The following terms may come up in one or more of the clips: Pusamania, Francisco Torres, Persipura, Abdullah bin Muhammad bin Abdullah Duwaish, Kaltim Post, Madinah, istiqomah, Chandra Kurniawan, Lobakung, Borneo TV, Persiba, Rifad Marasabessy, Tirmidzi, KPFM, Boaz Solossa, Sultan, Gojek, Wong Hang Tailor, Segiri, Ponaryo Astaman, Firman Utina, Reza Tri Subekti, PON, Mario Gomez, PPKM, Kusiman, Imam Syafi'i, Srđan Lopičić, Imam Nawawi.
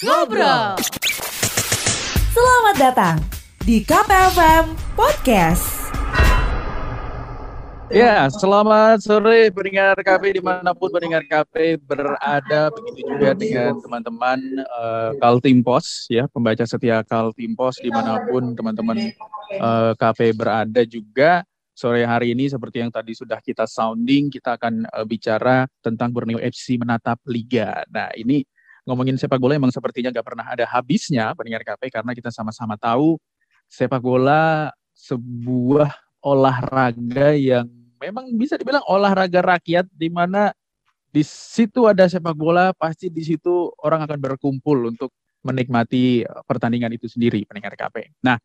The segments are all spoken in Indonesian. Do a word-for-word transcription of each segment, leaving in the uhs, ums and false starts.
Ngobrol. Selamat datang di K P F M Podcast. Ya, selamat sore pendengar K P dimanapun pendengar K P berada. Begitu juga dengan teman-teman uh, Kaltim Post, ya, pembaca setia Kaltim Post dimanapun teman-teman uh, K P berada juga. Sore hari ini seperti yang tadi sudah kita sounding, kita akan uh, bicara tentang Borneo F C menatap Liga. Nah ini ngomongin sepak bola emang sepertinya gak pernah ada habisnya pendengar K P, karena kita sama-sama tahu sepak bola sebuah olahraga yang memang bisa dibilang olahraga rakyat, di mana di situ ada sepak bola pasti di situ orang akan berkumpul untuk menikmati pertandingan itu sendiri pendengar K P. Nah,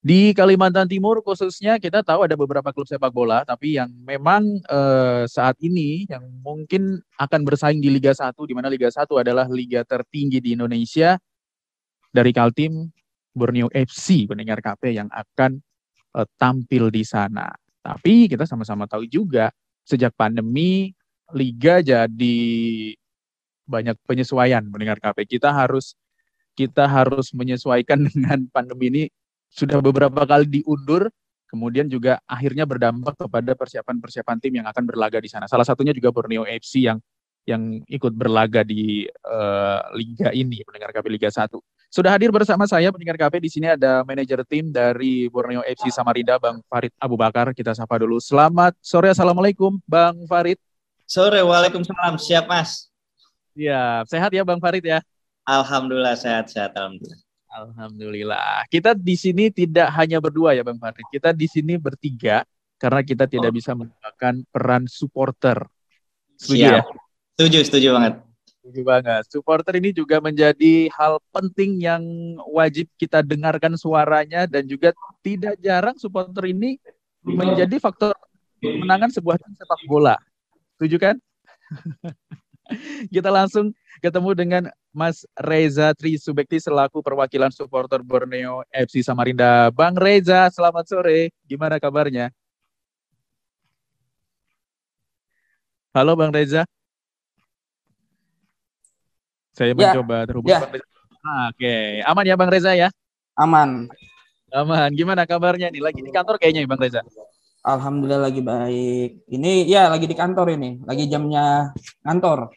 di Kalimantan Timur khususnya kita tahu ada beberapa klub sepak bola, tapi yang memang eh, saat ini yang mungkin akan bersaing di Liga satu, di mana Liga satu adalah liga tertinggi di Indonesia. Dari Kaltim, Borneo F C pendengar K P yang akan eh, tampil di sana. Tapi kita sama-sama tahu juga sejak pandemi liga jadi banyak penyesuaian pendengar K P. Kita harus kita harus menyesuaikan dengan pandemi ini. Sudah beberapa kali diundur, kemudian juga akhirnya berdampak kepada persiapan-persiapan tim yang akan berlaga di sana. Salah satunya juga Borneo F C yang yang ikut berlaga di uh, liga ini, pendengar K P Liga satu. Sudah hadir bersama saya pendengar K P di sini ada manajer tim dari Borneo F C Samarinda, Bang Farid Abu Bakar. Kita sapa dulu. Selamat sore, assalamualaikum, Bang Farid. Sore, waalaikumsalam. Siap, Mas. Ya, sehat ya, Bang Farid ya. Alhamdulillah sehat-sehat, alhamdulillah. Alhamdulillah. Kita di sini tidak hanya berdua ya Bang Farid. Kita di sini bertiga karena kita tidak bisa melupakan peran supporter. Setuju ya? Setuju, setuju banget. Setuju banget. Supporter ini juga menjadi hal penting yang wajib kita dengarkan suaranya, dan juga tidak jarang supporter ini menjadi faktor kemenangan sebuah tim sepak bola. Setuju kan? Kita langsung ketemu dengan Mas Reza Tri Subekti selaku perwakilan supporter Borneo F C Samarinda. Bang Reza, selamat sore. Gimana kabarnya? Halo Bang Reza. Saya ya, mencoba terhubung. Ya. Ah, oke, okay. Aman ya Bang Reza ya? Aman. Aman. Gimana kabarnya nih? Lagi di kantor kayaknya Bang Reza. Alhamdulillah lagi baik. Ini ya lagi di kantor ini, lagi jamnya kantor.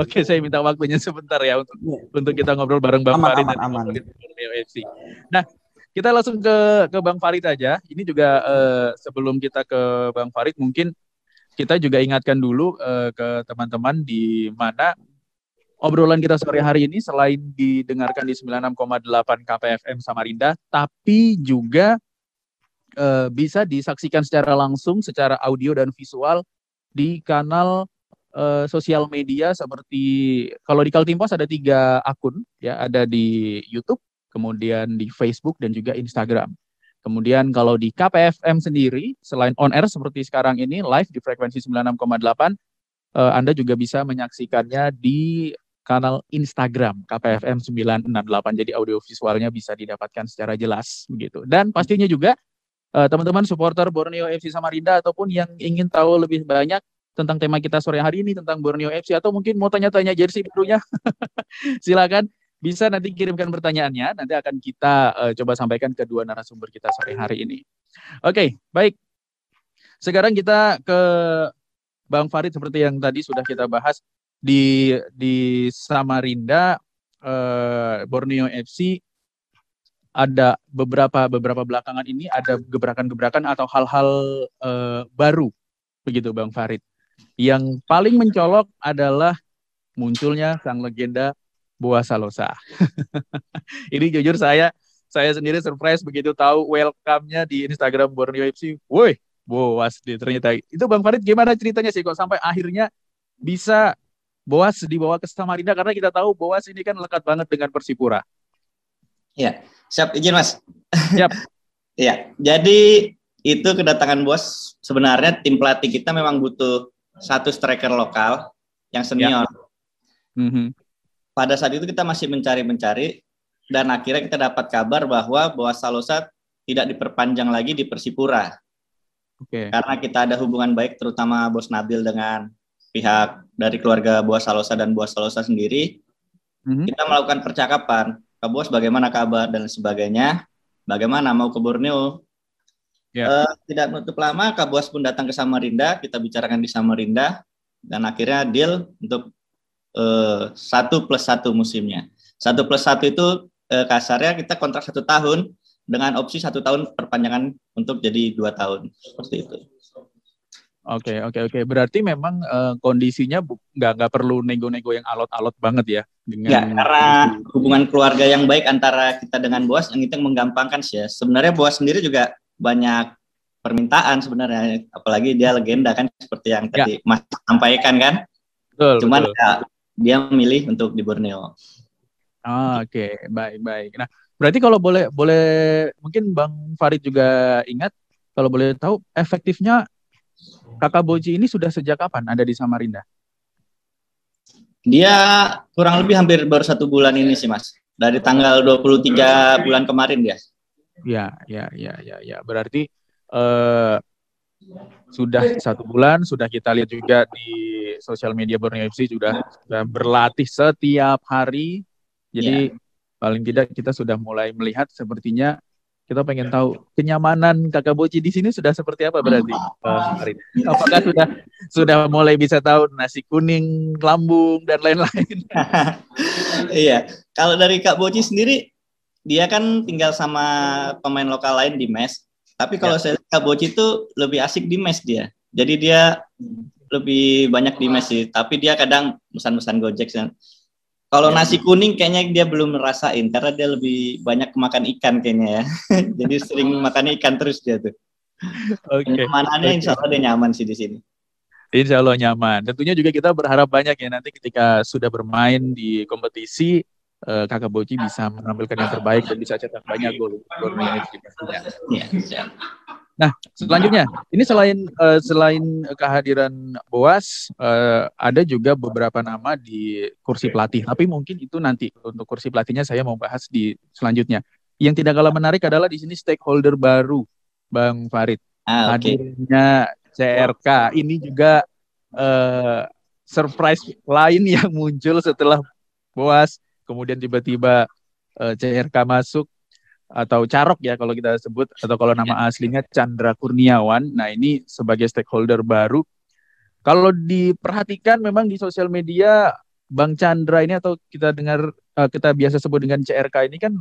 Oke, saya minta waktunya sebentar ya untuk ya. untuk kita ngobrol bareng Bang aman, Farid aman, aman. F C. Nah, kita langsung ke ke Bang Farid aja. Ini juga eh, sebelum kita ke Bang Farid, mungkin kita juga ingatkan dulu eh, ke teman-teman di mana obrolan kita sore hari ini selain didengarkan di sembilan puluh enam koma delapan K P F M Samarinda, tapi juga Uh, bisa disaksikan secara langsung, secara audio dan visual di kanal uh, sosial media seperti kalau di Kaltim Post ada tiga akun, ya ada di YouTube, kemudian di Facebook dan juga Instagram. Kemudian kalau di K P F M sendiri, selain on air seperti sekarang ini live di frekuensi sembilan puluh enam koma delapan, uh, Anda juga bisa menyaksikannya di kanal Instagram K P F M sembilan enam delapan. Jadi audio visualnya bisa didapatkan secara jelas begitu. Dan pastinya juga Uh, teman-teman supporter Borneo F C Samarinda ataupun yang ingin tahu lebih banyak tentang tema kita sore hari ini tentang Borneo F C, atau mungkin mau tanya-tanya jersey barunya, silakan bisa nanti kirimkan pertanyaannya, nanti akan kita uh, coba sampaikan ke dua narasumber kita sore hari ini. Oke, okay, baik. Sekarang kita ke Bang Farid, seperti yang tadi sudah kita bahas di di Samarinda uh, Borneo F C. Ada beberapa beberapa belakangan ini ada gebrakan-gebrakan atau hal-hal e, baru begitu Bang Farid. Yang paling mencolok adalah munculnya sang legenda Boaz Solossa. Ini jujur saya saya sendiri surprise begitu tahu welcome-nya di Instagram Borneo F C. Woi, Boaz deh ternyata. Itu Bang Farid gimana ceritanya sih kok sampai akhirnya bisa Boaz dibawa ke Samarinda, karena kita tahu Boaz ini kan lekat banget dengan Persipura. Ya, siap izin Mas. Siap. Ya, jadi itu kedatangan Bos. Sebenarnya tim pelatih kita memang butuh satu striker lokal yang senior. Ya. Mm-hmm. Pada saat itu kita masih mencari-mencari dan akhirnya kita dapat kabar bahwa Boaz Solossa tidak diperpanjang lagi di Persipura. Oke. Okay. Karena kita ada hubungan baik terutama Bos Nabil dengan pihak dari keluarga Boaz Solossa dan Boaz Solossa sendiri. mm-hmm. kita melakukan percakapan, Kak Boaz bagaimana kabar dan sebagainya, bagaimana mau ke Borneo. Yeah. Uh, tidak menutup lama, Kak Boaz pun datang ke Samarinda, kita bicarakan di Samarinda, dan akhirnya deal untuk uh, satu plus satu musimnya. satu plus satu itu uh, kasarnya kita kontrak satu tahun, dengan opsi satu tahun perpanjangan untuk jadi dua tahun, seperti itu. Oke, oke, oke. Berarti memang uh, kondisinya nggak nggak perlu nego-nego yang alot-alot banget ya? Dengan... Ya, karena hubungan keluarga yang baik antara kita dengan Boaz yang itu yang menggampangkan sih ya. Sebenarnya Boaz sendiri juga banyak permintaan sebenarnya, apalagi dia legenda kan seperti yang ya. Tadi Mas sampaikan kan. Betul, Cuman betul. Ya, dia memilih untuk di Borneo. Ah, oke, okay. Baik-baik. Nah, berarti kalau boleh boleh mungkin Bang Farid juga ingat, kalau boleh tahu efektifnya Kakak Boji ini sudah sejak kapan ada di Samarinda? Dia kurang lebih hampir baru satu bulan ini sih Mas. Dari tanggal dua puluh tiga bulan kemarin dia. Ya, ya, ya, ya, ya. Berarti eh, sudah satu bulan, sudah kita lihat juga di sosial media Borneo F C sudah, sudah berlatih setiap hari. Jadi ya. Paling tidak kita sudah mulai melihat sepertinya. Kita pengen tahu kenyamanan Kakak Boci di sini sudah seperti apa berarti, Pak Farid? Apakah sudah sudah mulai bisa tahu nasi kuning, lambung dan lain-lain? Iya, kalau dari Kak Boci sendiri, dia kan tinggal sama pemain lokal lain di mes. Tapi kalau ya. Saya Kak Boci itu lebih asik di mes dia. Jadi dia lebih banyak di mes sih. Tapi dia kadang pesan-pesan Gojek. Kalau nasi kuning kayaknya dia belum merasain karena dia lebih banyak makan ikan kayaknya ya. Jadi sering makan ikan terus dia tuh. Oke. Okay. Nyamanannya okay. Insya Allah dia nyaman sih di sini. Insya Allah nyaman. Tentunya juga kita berharap banyak ya nanti ketika sudah bermain di kompetisi eh, Kakak Boci bisa menampilkan yang terbaik dan bisa cetak banyak gol. Iya. Nah, selanjutnya ini selain uh, selain kehadiran Boaz uh, ada juga beberapa nama di kursi pelatih, tapi mungkin itu nanti untuk kursi pelatihnya saya mau bahas di selanjutnya. Yang tidak kalah menarik adalah di sini stakeholder baru Bang Farid. Ah, okay. Hadirnya C R K ini juga uh, surprise lain yang muncul setelah Boaz, kemudian tiba-tiba uh, C R K masuk. Atau Carok ya kalau kita sebut, atau kalau nama aslinya Chandra Kurniawan. Nah ini sebagai stakeholder baru. Kalau diperhatikan memang di sosial media Bang Chandra ini atau kita dengar kita biasa sebut dengan C R K ini kan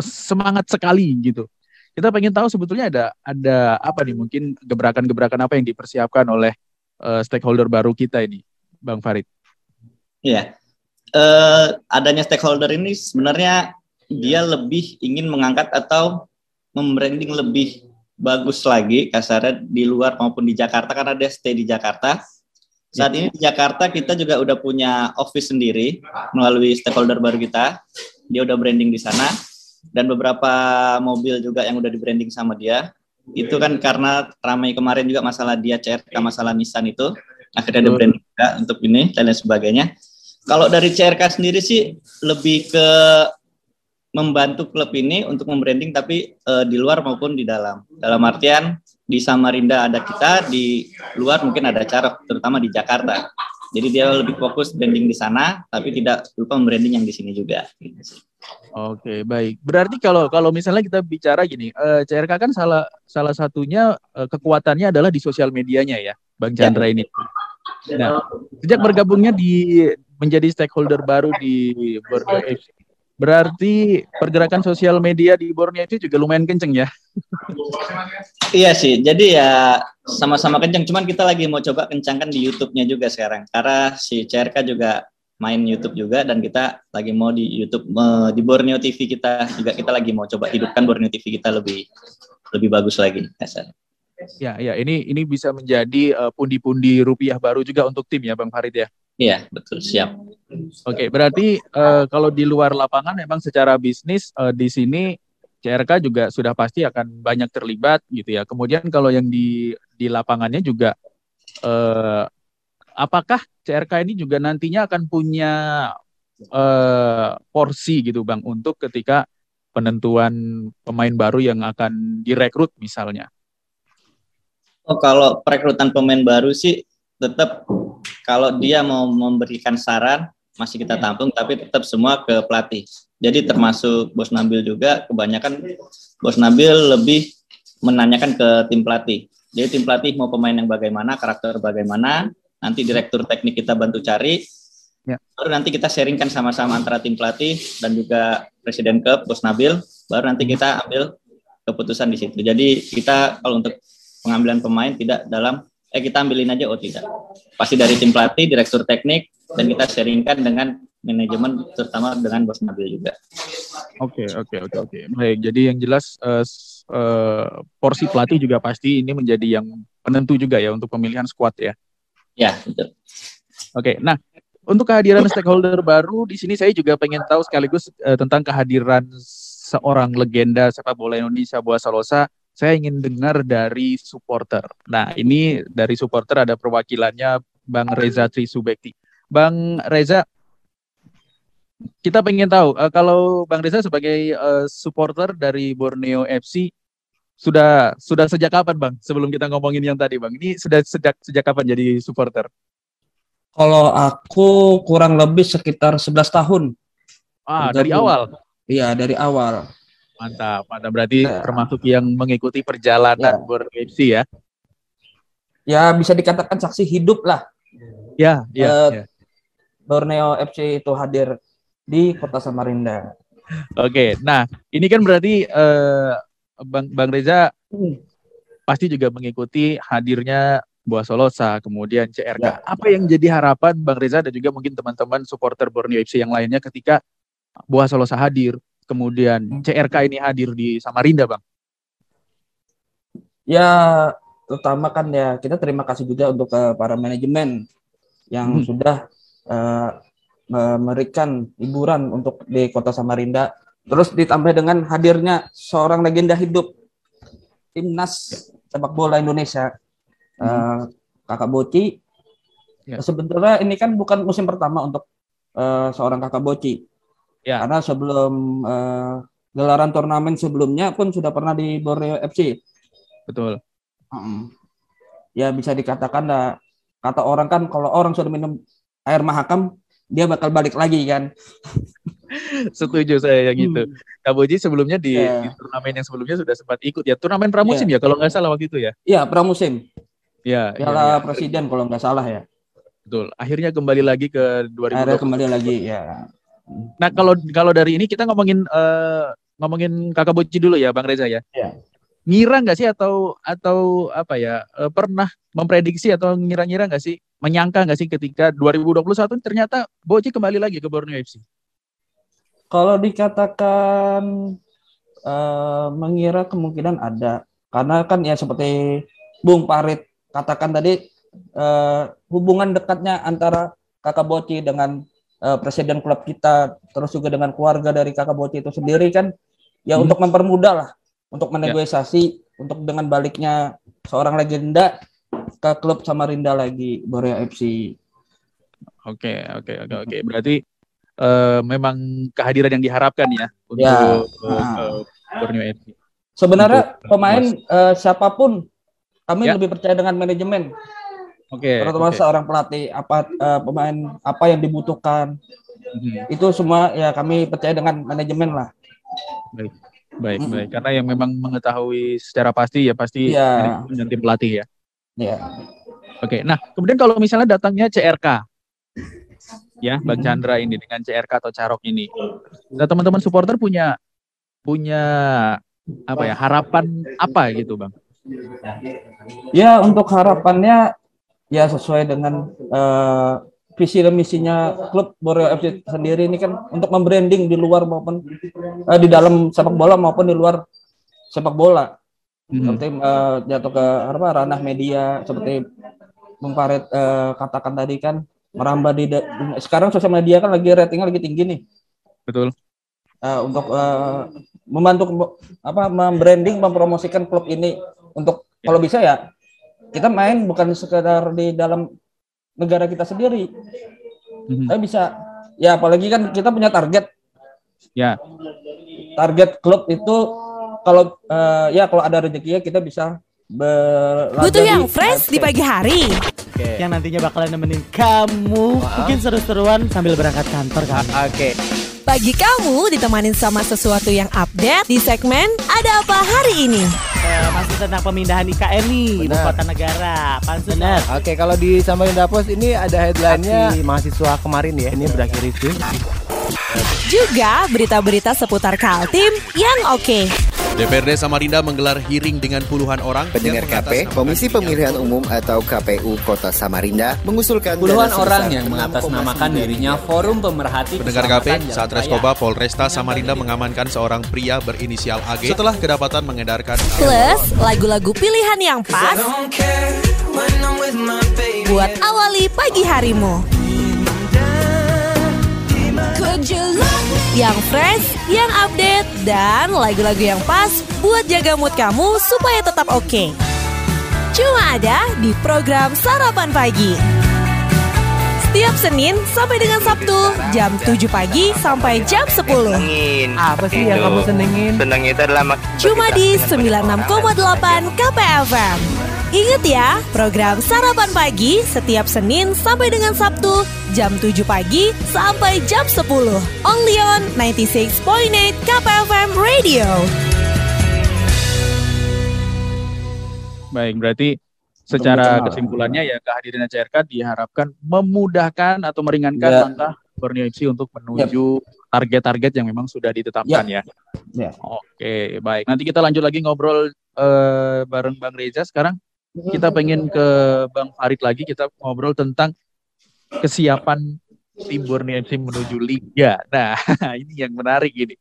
semangat sekali gitu. Kita pengen tahu sebetulnya ada ada apa nih, mungkin gebrakan-gebrakan apa yang dipersiapkan oleh uh, stakeholder baru kita ini Bang Farid. Iya, uh, adanya stakeholder ini sebenarnya dia lebih ingin mengangkat atau membranding lebih bagus lagi kasarnya di luar maupun di Jakarta karena dia stay di Jakarta. Saat ini di Jakarta kita juga udah punya office sendiri melalui stakeholder baru kita. Dia udah branding di sana dan beberapa mobil juga yang udah di branding sama dia. Itu kan karena ramai kemarin juga masalah dia C R K, masalah Nissan itu. Akhirnya ada branding juga untuk ini dan lain sebagainya. Kalau dari C R K sendiri sih lebih ke membantu klub ini untuk membranding tapi uh, di luar maupun di dalam. Dalam artian di Samarinda ada kita, di luar mungkin ada Carok, terutama di Jakarta. Jadi dia lebih fokus branding di sana, tapi tidak lupa membranding yang di sini juga. Oke, baik. Berarti kalau kalau misalnya kita bicara gini, uh, C R K kan salah salah satunya uh, kekuatannya adalah di sosial medianya ya, Bang Chandra ya. Ini. Nah, sejak bergabungnya di menjadi stakeholder baru di Borneo F C, berarti pergerakan sosial media di Borneo itu juga lumayan kenceng ya? Iya sih, jadi ya sama-sama kenceng. Cuman kita lagi mau coba kencangkan di YouTube-nya juga sekarang. Karena si C R K juga main YouTube juga dan kita lagi mau di YouTube di Borneo T V kita juga kita lagi mau coba hidupkan Borneo T V kita lebih lebih bagus lagi. Ya, ya ini ini bisa menjadi uh, pundi-pundi rupiah baru juga untuk tim ya, Bang Farid ya. Iya, betul, siap. Oke, okay, berarti uh, kalau di luar lapangan memang secara bisnis uh, di sini C R K juga sudah pasti akan banyak terlibat gitu ya. Kemudian kalau yang di di lapangannya juga uh, apakah C R K ini juga nantinya akan punya uh, porsi gitu Bang untuk ketika penentuan pemain baru yang akan direkrut misalnya? Oh, kalau perekrutan pemain baru sih tetap kalau dia mau memberikan saran, masih kita tampung, tapi tetap semua ke pelatih. Jadi termasuk Bos Nabil juga, kebanyakan Bos Nabil lebih menanyakan ke tim pelatih. Jadi tim pelatih mau pemain yang bagaimana, karakter bagaimana, nanti direktur teknik kita bantu cari, ya. Baru nanti kita sharingkan sama-sama antara tim pelatih dan juga Presiden Klub, Bos Nabil, baru nanti kita ambil keputusan di situ. Jadi kita kalau untuk pengambilan pemain tidak dalam, eh kita ambilin aja, oh tidak. Pasti dari tim pelatih, direktur teknik, dan kita sharingkan dengan manajemen, terutama dengan Bos Nabil juga. Oke, oke, oke, oke. Baik, jadi yang jelas... Uh, Uh, porsi pelatih juga pasti ini menjadi yang penentu juga ya untuk pemilihan skuad ya. Ya, betul. Oke, okay, nah untuk kehadiran stakeholder baru di sini saya juga pengen tahu sekaligus uh, tentang kehadiran seorang legenda sepak bola Indonesia, Boaz Solossa. Saya ingin dengar dari supporter. Nah, ini dari supporter ada perwakilannya Bang Reza Tri Subekti. Bang Reza, kita pengen tahu uh, kalau Bang Reza sebagai uh, supporter dari Borneo F C Sudah sudah sejak kapan, Bang? Sebelum kita ngomongin yang tadi, Bang. Ini sudah sejak sejak kapan jadi supporter? Kalau aku kurang lebih sekitar sebelas tahun. Ah, dari awal? Iya, dari awal. Mantap, mantap. Berarti ya, termasuk yang mengikuti perjalanan ya. Borneo F C ya? Ya, bisa dikatakan saksi hidup lah. Ya, ya, uh, ya. Borneo F C itu hadir di Kota Samarinda. Oke, nah ini kan berarti... Uh, Bang, Bang Reza pasti juga mengikuti hadirnya Boaz Solossa, kemudian C R K. Ya. Apa yang jadi harapan Bang Reza dan juga mungkin teman-teman supporter Borneo F C yang lainnya ketika Boaz Solossa hadir, kemudian C R K ini hadir di Samarinda, Bang? Ya, terutama kan ya kita terima kasih juga untuk uh, para manajemen yang hmm. sudah uh, memberikan hiburan untuk di Kota Samarinda. Terus ditambah dengan hadirnya seorang legenda hidup timnas sepak bola Indonesia, mm-hmm. uh, Kakak Boci. Yeah. Sebenarnya ini kan bukan musim pertama untuk uh, seorang Kakak Boci, yeah. Karena sebelum uh, gelaran turnamen sebelumnya pun sudah pernah di Borneo F C. Betul. Uh-uh. Ya bisa dikatakan lah, kata orang kan kalau orang sudah minum air Mahakam dia bakal balik lagi kan. Setuju saya yang itu. Kak Boji sebelumnya di, yeah. di turnamen yang sebelumnya sudah sempat ikut ya, turnamen pramusim yeah. ya kalau nggak salah waktu itu ya. Iya, yeah, pramusim. Iya. Yeah, Piala yeah, yeah. Presiden kalau nggak salah ya. Betul. Akhirnya kembali lagi ke dua ribu dua puluh. Akhirnya kembali lagi ya. Nah, kalau kalau dari ini kita ngomongin uh, ngomongin Kakak Boji dulu ya, Bang Reza ya. Iya. Yeah. Ngira nggak sih atau atau apa ya, uh, pernah memprediksi atau ngira-ngira nggak sih, menyangka nggak sih ketika dua ribu dua puluh satu ternyata Boji kembali lagi ke Borneo F C? Kalau dikatakan uh, mengira kemungkinan ada, karena kan ya seperti Bung Farid katakan tadi, uh, hubungan dekatnya antara Kakak Boci dengan uh, presiden klub kita, terus juga dengan keluarga dari Kakak Boci itu sendiri kan, ya hmm. untuk mempermudah lah, untuk menegosiasi, ya. Untuk dengan baliknya seorang legenda ke klub Samarinda lagi, Borneo F C. Oke, oke, oke, oke. Berarti Uh, memang kehadiran yang diharapkan ya untuk ya. Uh, nah. Borneo F C. Sebenarnya untuk pemain uh, siapapun kami ya. Lebih percaya dengan manajemen. Oke. Okay, terutama okay. seorang pelatih apa uh, pemain apa yang dibutuhkan hmm. itu semua ya kami percaya dengan manajemen lah. Baik, baik, hmm. baik. Karena yang memang mengetahui secara pasti ya pasti ya. Manajemen dan tim pelatih ya. Ya. Oke. Okay, nah kemudian kalau misalnya datangnya C R K. Ya, Bang Chandra ini dengan C R K atau Carok ini. Nah, teman-teman supporter punya punya apa ya, harapan apa gitu, Bang? Ya, untuk harapannya ya sesuai dengan uh, visi dan misinya klub Borneo F C sendiri ini kan untuk membranding di luar maupun uh, di dalam sepak bola maupun di luar sepak bola. Mm-hmm. Seperti uh, jatuh ke apa ranah media seperti Bung Farid uh, katakan tadi kan. Merambah di sekarang sosial media kan lagi ratingnya lagi tinggi nih. Betul. Uh, untuk uh, membantu apa membranding, mempromosikan klub ini untuk ya. Kalau bisa ya kita main bukan sekedar di dalam negara kita sendiri. Mm-hmm. Tapi bisa ya apalagi kan kita punya target. Ya. Target klub itu kalau uh, ya kalau ada rezekinya kita bisa berlagak. Butuh yang fresh di pagi hari. okay. yang nantinya bakalan nemenin kamu wow. mungkin seru-seruan sambil berangkat kantor kan. Oke. Okay. Bagi kamu ditemanin sama sesuatu yang update di segmen Ada Apa Hari Ini. Eh, masih tentang pemindahan I K N nih, ibu kota negara. Pansus. Oke, kalau di Samarinda Post ini ada headline-nya mahasiswa kemarin ya, ini berakhir itu. Juga berita-berita seputar Kaltim yang oke. Okay. D P R D Samarinda menggelar hearing dengan puluhan orang. Pendengar K P, Komisi Pemilihan Umum atau K P U Kota Samarinda mengusulkan puluhan orang yang mengatasnamakan dirinya Forum Pemerhati. Pendengar K P, Satreskoba Polresta Samarinda mengamankan seorang pria berinisial A G setelah kedapatan mengedarkan plus lagu-lagu pilihan yang pas buat awali pagi harimu. Yang fresh, yang update, dan lagu-lagu yang pas buat jaga mood kamu supaya tetap oke. Okay. Cuma ada di program Sarapan Pagi. Setiap Senin sampai dengan Sabtu, jam tujuh pagi sampai jam sepuluh. Apa sih yang kamu senengin? Seneng itu adalah cuma di sembilan puluh enam koma delapan K P F M. Ingat ya, program Sarapan Pagi setiap Senin sampai dengan Sabtu, jam tujuh pagi sampai jam sepuluh. Only on sembilan puluh enam koma delapan K P F M Radio. Baik, berarti secara kesimpulannya ya kehadiran C R K diharapkan memudahkan atau meringankan ya. langkah Borneo F C untuk menuju ya. target-target yang memang sudah ditetapkan ya. ya. ya. Oke, baik. Nanti kita lanjut lagi ngobrol eh, bareng Bang Reza. Sekarang kita pengen ke Bang Farid lagi, kita ngobrol tentang kesiapan tim Borneo F C menuju Liga. Nah, ini yang menarik ini.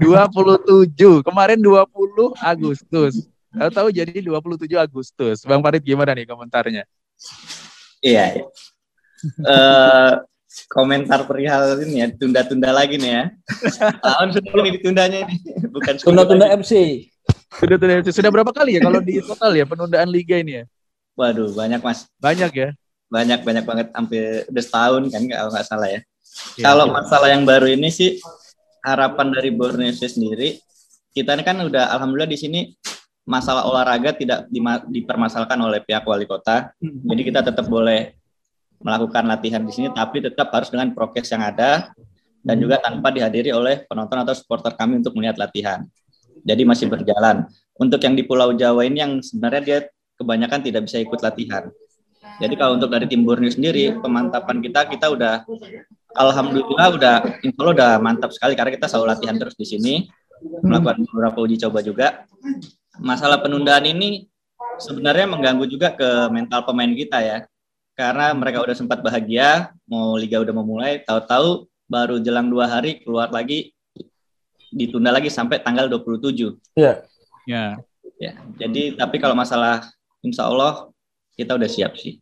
dua puluh tujuh, kemarin dua puluh Agustus. Tahu-tahu jadi dua puluh tujuh Agustus. Bang Farid gimana nih komentarnya? Iya, iya. Uh, komentar perihal ini ya, tunda-tunda lagi nih ya. Tahun sebelum ini ditundanya ini. Bukan tunda-tunda F C. Tunda-tunda F C. Sudah berapa kali ya kalau di total ya penundaan Liga ini ya? Waduh, banyak Mas. Banyak ya? Banyak banyak banget, hampir udah setahun kan kalau nggak salah ya. ya kalau ya. Masalah yang baru ini sih harapan dari Borneo F C sendiri, kita ini kan udah alhamdulillah di sini masalah olahraga tidak dipermasalahkan oleh pihak wali kota. Hmm. Jadi kita tetap boleh melakukan latihan di sini, tapi tetap harus dengan prokes yang ada dan juga tanpa dihadiri oleh penonton atau supporter kami untuk melihat latihan. Jadi masih berjalan. Untuk yang di Pulau Jawa ini yang sebenarnya dia kebanyakan tidak bisa ikut latihan. Jadi kalau untuk dari tim Borneo sendiri, pemantapan kita, kita udah, alhamdulillah udah, insya Allah udah mantap sekali karena kita selalu latihan terus di sini, melakukan beberapa uji coba juga. Masalah penundaan ini sebenarnya mengganggu juga ke mental pemain kita ya, karena mereka udah sempat bahagia, mau liga udah memulai, tahu-tahu baru jelang dua hari keluar lagi, ditunda lagi sampai tanggal dua puluh tujuh. Iya. Yeah. Ya. Jadi tapi kalau masalah, insya Allah kita udah siap sih.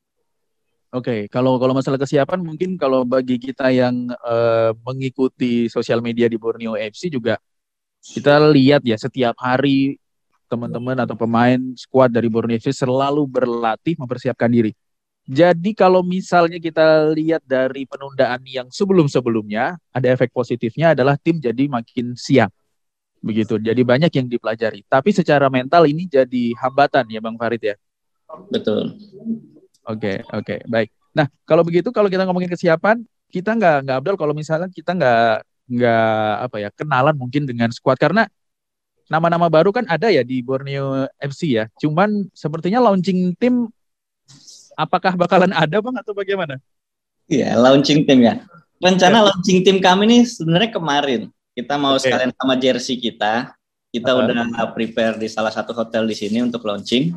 Oke, okay. kalau kalau masalah kesiapan mungkin kalau bagi kita yang uh, mengikuti sosial media di Borneo F C juga kita lihat ya setiap hari teman-teman atau pemain skuad dari Borneo F C selalu berlatih mempersiapkan diri. Jadi kalau misalnya kita lihat dari penundaan yang sebelum-sebelumnya ada efek positifnya adalah tim jadi makin siap. Begitu. Jadi banyak yang dipelajari. Tapi secara mental ini jadi hambatan ya Bang Farid ya. Betul. Oke, okay, oke, okay, baik. Nah, kalau begitu kalau kita ngomongin kesiapan, kita nggak nggak Abdul kalau misalnya kita nggak nggak apa ya kenalan mungkin dengan skuad karena nama-nama baru kan ada ya di Borneo F C ya. Cuman sepertinya launching tim, apakah bakalan ada Bang atau bagaimana? Iya, launching tim ya. Rencana ya. Launching tim kami ini sebenarnya kemarin kita mau okay. sekalian sama jersey kita. Kita uh-huh. udah prepare di salah satu hotel di sini untuk launching.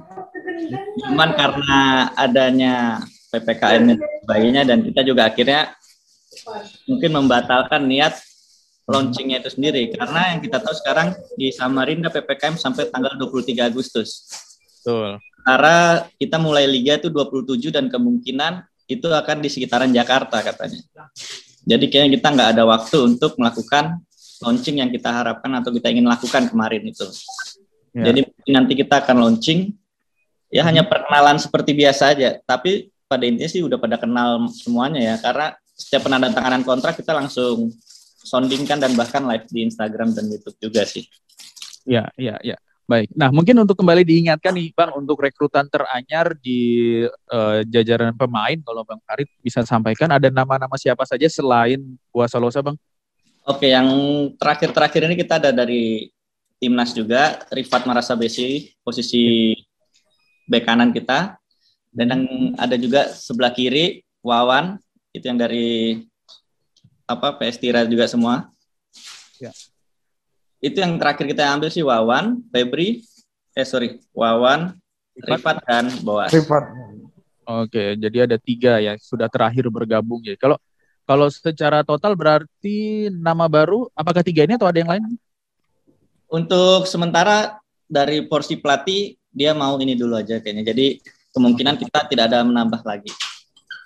Cuman karena adanya P P K M dan sebagainya dan kita juga akhirnya mungkin membatalkan niat launchingnya itu sendiri karena yang kita tahu sekarang di Samarinda P P K M sampai tanggal dua puluh tiga Agustus. Betul. Karena kita mulai liga itu dua puluh tujuh dan kemungkinan itu akan di sekitaran Jakarta katanya. Jadi kayaknya kita nggak ada waktu untuk melakukan launching yang kita harapkan atau kita ingin lakukan kemarin itu. Ya. Jadi nanti kita akan launching. Ya hanya perkenalan seperti biasa aja, tapi pada intinya sih udah pada kenal semuanya ya, karena setiap penandatanganan kontrak kita langsung soundingkan dan bahkan live di Instagram dan YouTube juga sih. Ya, ya, ya. Baik, nah mungkin untuk kembali diingatkan nih Bang, untuk rekrutan teranyar di uh, jajaran pemain, kalau Bang Farid bisa sampaikan ada nama-nama siapa saja selain Boaz Solossa, Bang? Oke, yang terakhir-terakhir ini kita ada dari Timnas juga, Rifad Marasabessy, posisi bek kanan kita. Dan yang ada juga sebelah kiri, Wawan, itu yang dari apa P S Tira juga semua. Ya. Itu yang terakhir kita ambil sih Wawan, Febri, eh sorry, Wawan, Rifat, dan Boaz. Rifat. Oke, jadi ada tiga ya, sudah terakhir bergabung ya. Kalau kalau secara total berarti nama baru, apakah tiga ini atau ada yang lain? Untuk sementara dari porsi pelatih, dia mau ini dulu aja kayaknya. Jadi kemungkinan kita tidak ada menambah lagi.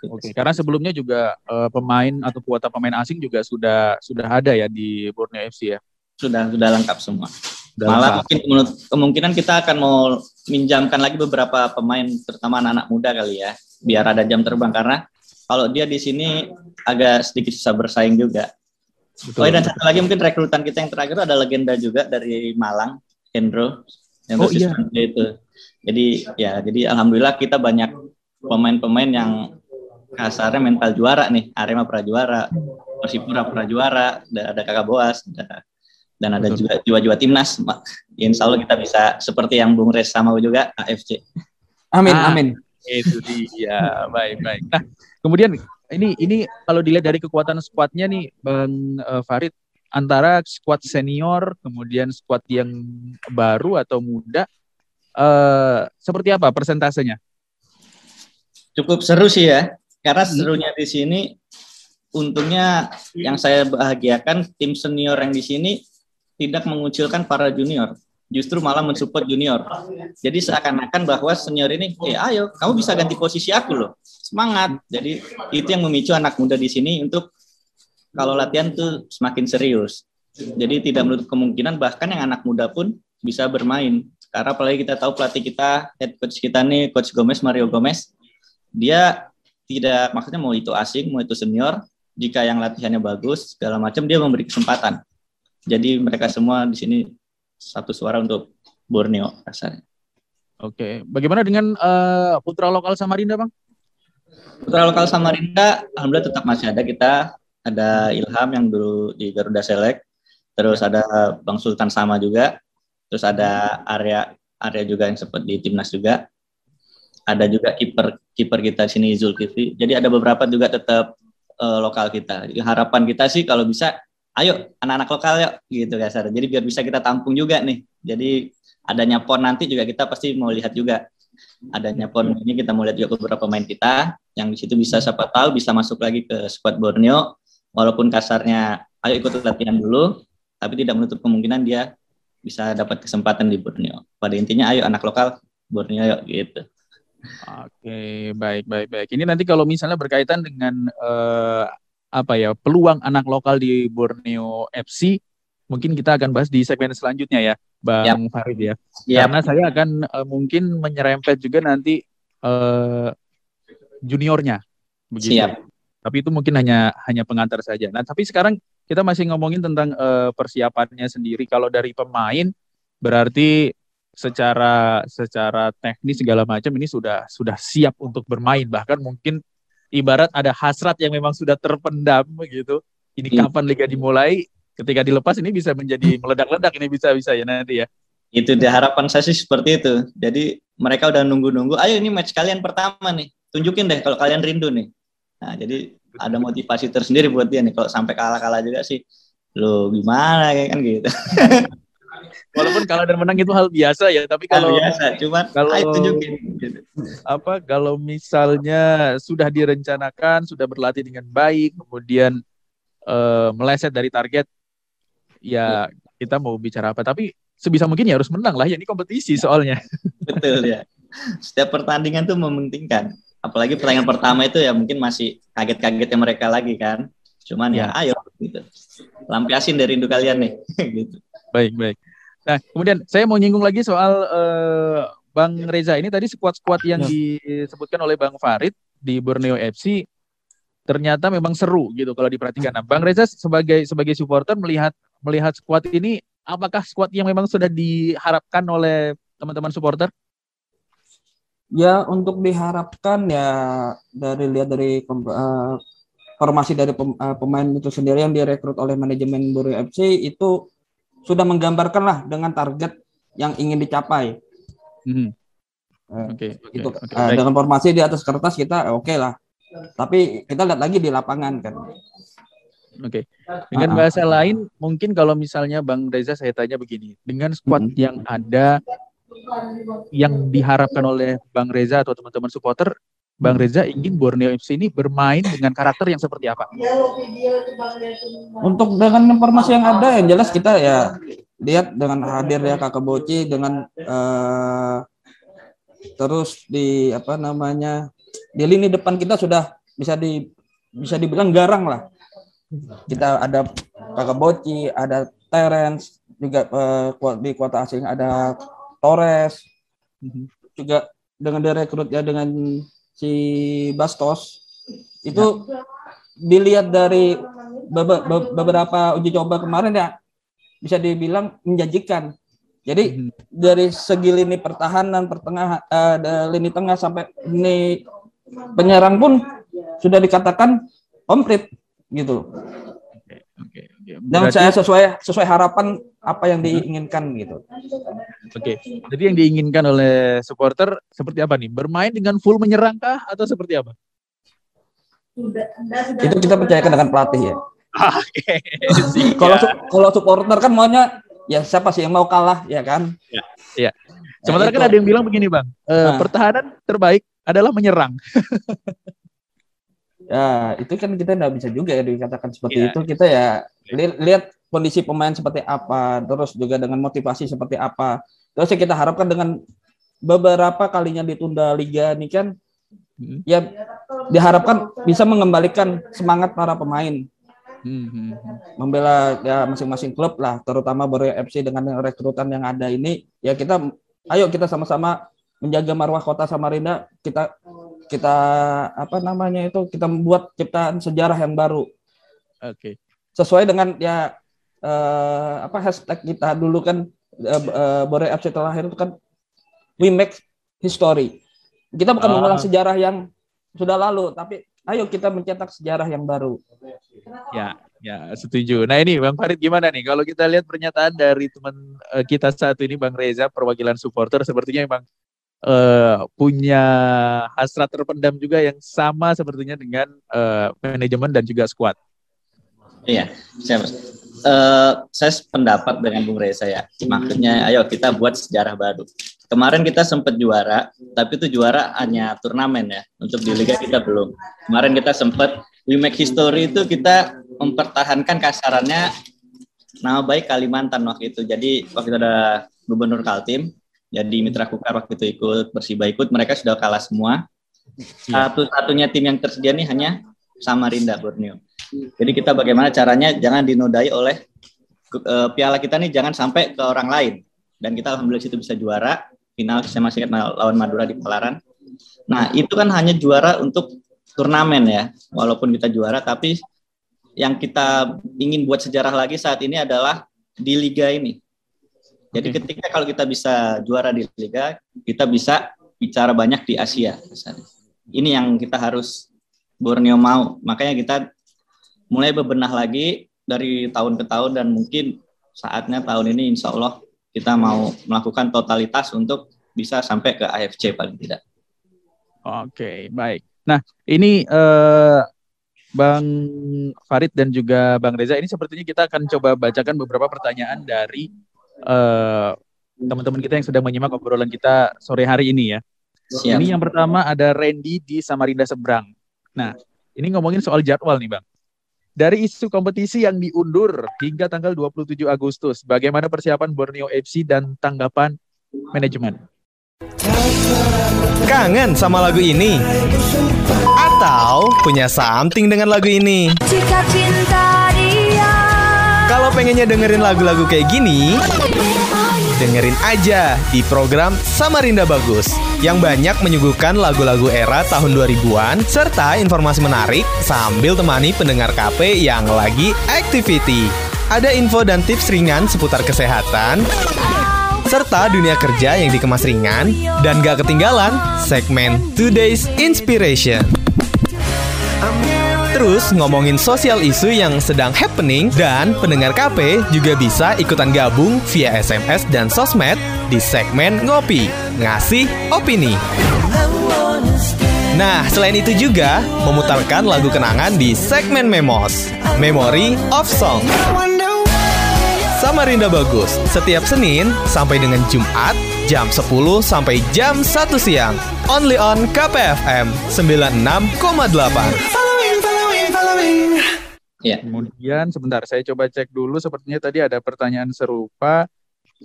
Oke, karena sebelumnya juga eh, pemain atau kuota pemain asing juga sudah sudah ada ya di Borneo F C ya? Sudah sudah lengkap semua. Sudah Malah lengkap. mungkin menurut, kemungkinan kita akan mau minjamkan lagi beberapa pemain, terutama anak-anak muda kali ya, biar ada jam terbang, karena kalau dia di sini agak sedikit susah bersaing juga. Betul. Oh dan satu lagi mungkin rekrutan kita yang terakhir ada legenda juga dari Malang, Hendro, Hendro oh, Sisman iya. itu. Jadi ya, jadi alhamdulillah kita banyak pemain-pemain yang kasarnya mental juara nih, Arema prajuara, Persipura prajuara, ada kakak Boaz, ada dan ada Betul. juga jiwa-jiwa timnas. Insya Allah kita bisa seperti yang Bung Reza mau juga A F C. Amin, ah, amin. Itu dia. Baik, baik. Nah, kemudian ini ini kalau dilihat dari kekuatan skuadnya nih, Bang uh, Farid, antara skuad senior kemudian skuad yang baru atau muda, uh, seperti apa persentasenya? Cukup seru sih ya, karena serunya di sini. Untungnya yang saya bahagiakan tim senior yang di sini tidak mengucilkan para junior, justru malah mensupport junior. Jadi seakan-akan bahwa senior ini, eh ayo, kamu bisa ganti posisi aku loh, semangat. Jadi itu yang memicu anak muda di sini untuk kalau latihan tuh semakin serius. Jadi tidak menutup kemungkinan bahkan yang anak muda pun bisa bermain. Karena apalagi kita tahu pelatih kita, head coach kita nih, Coach Gomez, Mario Gomez, dia tidak maksudnya mau itu asing, mau itu senior. Jika yang latihannya bagus, segala macam dia memberi kesempatan. Jadi mereka semua di sini satu suara untuk Borneo kasarnya. Oke, bagaimana dengan uh, putra lokal Samarinda, Bang? Putra lokal Samarinda, alhamdulillah tetap masih ada kita. Ada Ilham yang dulu di Garuda Select, terus ada Bang Sultan sama juga, terus ada area area juga yang sempat di timnas juga. Ada juga kiper kiper kita di sini Zulkifli. Jadi ada beberapa juga tetap lokal kita. Harapan kita sih kalau bisa, ayo anak-anak lokal yuk gitu kasar. Jadi biar bisa kita tampung juga nih. Jadi adanya PON nanti juga kita pasti mau lihat juga. Adanya PON ini kita mau lihat juga beberapa pemain kita yang di situ bisa siapa tahu bisa masuk lagi ke skuad Borneo. Walaupun kasarnya ayo ikut latihan dulu, tapi tidak menutup kemungkinan dia bisa dapat kesempatan di Borneo. Pada intinya ayo anak lokal Borneo yuk gitu. Oke, baik, baik, baik. Ini nanti kalau misalnya berkaitan dengan eh, apa ya peluang anak lokal di Borneo F C, mungkin kita akan bahas di segmen selanjutnya ya, Bang yep. Farid ya. Yep. Karena saya akan eh, mungkin menyerempet juga nanti eh, juniornya, begitu. Siap. Tapi itu mungkin hanya hanya pengantar saja. Nah, tapi sekarang kita masih ngomongin tentang eh, persiapannya sendiri. Kalau dari pemain, berarti secara secara teknis segala macam ini sudah sudah siap untuk bermain, bahkan mungkin ibarat ada hasrat yang memang sudah terpendam gitu. Ini hmm. kapan liga dimulai? Ketika dilepas ini bisa menjadi meledak-ledak ini bisa-bisa ya nanti ya. Itu deh harapan saya sih seperti itu. Jadi mereka udah nunggu-nunggu, ayo ini match kalian pertama nih. Tunjukin deh kalau kalian rindu nih. Nah, jadi ada motivasi tersendiri buat dia nih kalau sampai kalah-kalah juga sih. Loh, gimana kayak kan gitu. Walaupun kalah dan menang itu hal biasa ya, tapi kalau biasa, cuman kalau apa kalau misalnya sudah direncanakan, sudah berlatih dengan baik, kemudian uh, meleset dari target, ya, ya kita mau bicara apa? Tapi sebisa mungkin ya harus menang lah, ya ini kompetisi soalnya. Betul ya. Setiap pertandingan tuh mementingkan. Apalagi pertandingan pertama itu ya mungkin masih kaget-kagetnya mereka lagi kan. Cuman ya, ya ayo gitu. Lampiasin dari rindu kalian nih. Gitu. Baik, baik. Nah, kemudian saya mau nyinggung lagi soal uh, Bang Reza ini tadi skuad-skuad yang disebutkan oleh Bang Farid di Borneo F C ternyata memang seru gitu kalau diperhatikan. Nah, Bang Reza sebagai sebagai supporter melihat melihat skuad ini apakah skuad yang memang sudah diharapkan oleh teman-teman supporter? Ya, untuk diharapkan ya dari lihat dari uh, formasi dari pem, uh, pemain itu sendiri yang direkrut oleh manajemen Borneo F C itu sudah menggambarkan lah dengan target yang ingin dicapai. Mm-hmm. uh, Oke. Okay, okay, okay, uh, dengan formasi di atas kertas kita oke okay lah. Tapi kita lihat lagi di lapangan kan. Oke. Okay. Dengan bahasa lain, mungkin kalau misalnya Bang Reza saya tanya begini, dengan skuad mm-hmm. yang ada, yang diharapkan oleh Bang Reza atau teman-teman supporter, Bang Reza ingin Borneo F C ini bermain dengan karakter yang seperti apa? Untuk dengan informasi yang ada, yang jelas kita ya lihat dengan hadirnya Kakak Boci dengan uh, terus di apa namanya di lini depan kita sudah bisa di bisa dibilang garang lah. Kita ada Kakak Boci, ada Terence juga, uh, di kuota asing ada Torres juga, dengan direkrut ya dengan si Bastos itu ya. Dilihat dari beberapa uji coba kemarin ya bisa dibilang menjanjikan. Jadi hmm. dari segi lini pertahanan, pertengah, uh, lini tengah sampai lini penyerang pun sudah dikatakan komplit gitu. Oke, oke, oke. Dan saya sesuai sesuai harapan apa yang diinginkan gitu. Oke. Jadi yang diinginkan oleh supporter seperti apa nih? Bermain dengan full menyerang kah atau seperti apa? Itu kita percayakan dengan pelatih ya. Oke. Kalau kalau supporter kan maunya ya siapa sih yang mau kalah ya kan? Iya. Ya. Sementara ya, kan ada yang bilang begini, Bang. E, nah. Pertahanan terbaik adalah menyerang. Ya, itu kan kita nggak bisa juga ya dikatakan seperti ya. Itu. Kita ya li- lihat kondisi pemain seperti apa, terus juga dengan motivasi seperti apa. Terus ya kita harapkan dengan beberapa kalinya ditunda liga ini kan, hmm. ya diharapkan bisa mengembalikan semangat para pemain. Hmm. Membela ya masing-masing klub lah, terutama Borneo F C dengan rekrutan yang ada ini. Ya kita, ayo kita sama-sama menjaga marwah kota Samarinda. Kita kita apa namanya itu kita membuat ciptaan sejarah yang baru. Oke. Okay. Sesuai dengan ya eh, apa hashtag kita dulu kan eh, eh, Borneo F C terlahir itu kan we make history. Kita bukan ah. mengulang sejarah yang sudah lalu, tapi ayo kita mencetak sejarah yang baru. Ya, ya setuju. Nah ini Bang Farid gimana nih? Kalau kita lihat pernyataan dari teman eh, kita satu ini Bang Reza, perwakilan supporter, sepertinya emang Uh, punya hasrat terpendam juga yang sama sepertinya dengan uh, manajemen dan juga skuad. Iya, siap. Uh, saya pendapat dengan Bung Reza ya. Maksudnya, ayo kita buat sejarah baru. Kemarin kita sempat juara, tapi itu juara hanya turnamen ya. Untuk di Liga kita belum. Kemarin kita sempat we make history itu kita mempertahankan kasarannya nama baik Kalimantan waktu itu. Jadi waktu itu ada Gubernur Kaltim. Jadi Mitra Kukar waktu itu ikut, Persiba ikut, mereka sudah kalah semua. Satu-satunya tim yang tersedia ini hanya Samarinda, Borneo. Jadi kita bagaimana caranya jangan dinodai oleh uh, piala kita nih, jangan sampai ke orang lain. Dan kita alhamdulillah situ bisa juara, final saya masih ingat lawan Madura di Palaran. Nah itu kan hanya juara untuk turnamen ya, walaupun kita juara, tapi yang kita ingin buat sejarah lagi saat ini adalah di Liga ini. Jadi ketika kalau kita bisa juara di Liga, kita bisa bicara banyak di Asia. Misalnya. Ini yang kita harus Borneo mau. Makanya kita mulai berbenah lagi dari tahun ke tahun dan mungkin saatnya tahun ini insya Allah kita mau melakukan totalitas untuk bisa sampai ke A F C paling tidak. Oke, baik. Nah ini... Uh... Bang Farid dan juga Bang Reza, ini sepertinya kita akan coba bacakan beberapa pertanyaan dari uh, teman-teman kita yang sedang menyimak obrolan kita sore hari ini ya. Siap. Ini yang pertama ada Randy di Samarinda Seberang. Nah, ini ngomongin soal jadwal nih Bang. Dari isu kompetisi yang diundur hingga tanggal dua puluh tujuh Agustus, bagaimana persiapan Borneo F C dan tanggapan manajemen? Kangen sama lagu ini? Atau punya something dengan lagu ini? Jika cinta dia. Kalau pengennya dengerin lagu-lagu kayak gini, dengerin aja di program Samarinda Bagus yang banyak menyuguhkan lagu-lagu era tahun dua ribuan serta informasi menarik sambil temani pendengar K P yang lagi activity. Ada info dan tips ringan seputar kesehatan, serta dunia kerja yang dikemas ringan. Dan gak ketinggalan segmen Today's Inspiration. Terus ngomongin sosial isu yang sedang happening. Dan pendengar K P juga bisa ikutan gabung via S M S dan sosmed di segmen Ngopi Ngasih Opini. Nah, selain itu juga memutarkan lagu kenangan di segmen Memos, Memory of Song. Samarinda Bagus, setiap Senin sampai dengan Jumat, jam sepuluh sampai jam satu siang. Only on K P F M sembilan puluh enam koma delapan. Ya. Kemudian sebentar, saya coba cek dulu. Sepertinya tadi ada pertanyaan serupa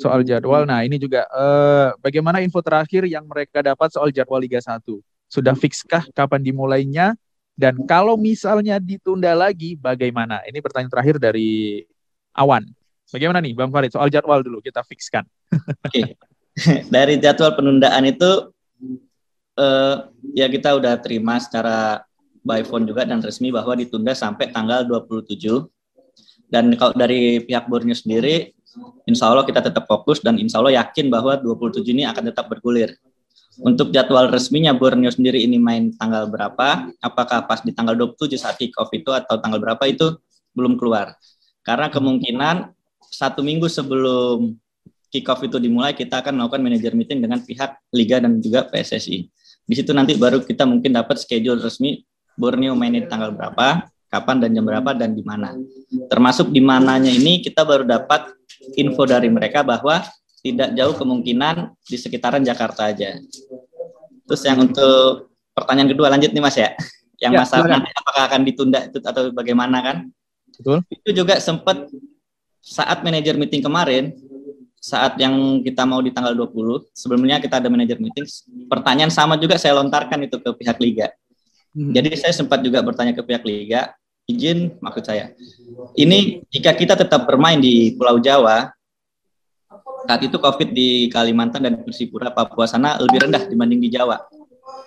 soal jadwal. Nah, ini juga eh, bagaimana info terakhir yang mereka dapat soal jadwal Liga satu? Sudah fikskah kapan dimulainya? Dan kalau misalnya ditunda lagi, bagaimana? Ini pertanyaan terakhir dari Awan. Bagaimana nih, Bang Farid? Soal jadwal dulu, kita fikskan. Oke. Dari jadwal penundaan itu, eh, ya kita udah terima secara by phone juga dan resmi bahwa ditunda sampai tanggal dua puluh tujuh. Dan kalau dari pihak Borneo sendiri, insya Allah kita tetap fokus dan insya Allah yakin bahwa dua puluh tujuh ini akan tetap bergulir. Untuk jadwal resminya Borneo sendiri ini main tanggal berapa, apakah pas di tanggal dua puluh tujuh saat kick off itu atau tanggal berapa, itu belum keluar. Karena kemungkinan satu minggu sebelum kick off itu dimulai, kita akan melakukan manager meeting dengan pihak Liga dan juga P S S I. Di situ nanti baru kita mungkin dapat schedule resmi Borneo mainin tanggal berapa, kapan dan jam berapa, dan di mana. Termasuk di mananya ini kita baru dapat info dari mereka bahwa tidak jauh kemungkinan di sekitaran Jakarta aja. Terus yang untuk pertanyaan kedua, lanjut nih Mas ya, yang ya, masalah nanti apakah akan ditunda itu atau bagaimana kan? Betul. Itu juga sempat saat manajer meeting kemarin, saat yang kita mau di tanggal dua puluh, sebelumnya kita ada manajer meeting, pertanyaan sama juga saya lontarkan itu ke pihak Liga. Hmm. Jadi saya sempat juga bertanya ke pihak Liga, izin maksud saya, ini jika kita tetap bermain di Pulau Jawa, saat itu COVID di Kalimantan dan Persipura, Papua sana lebih rendah dibanding di Jawa.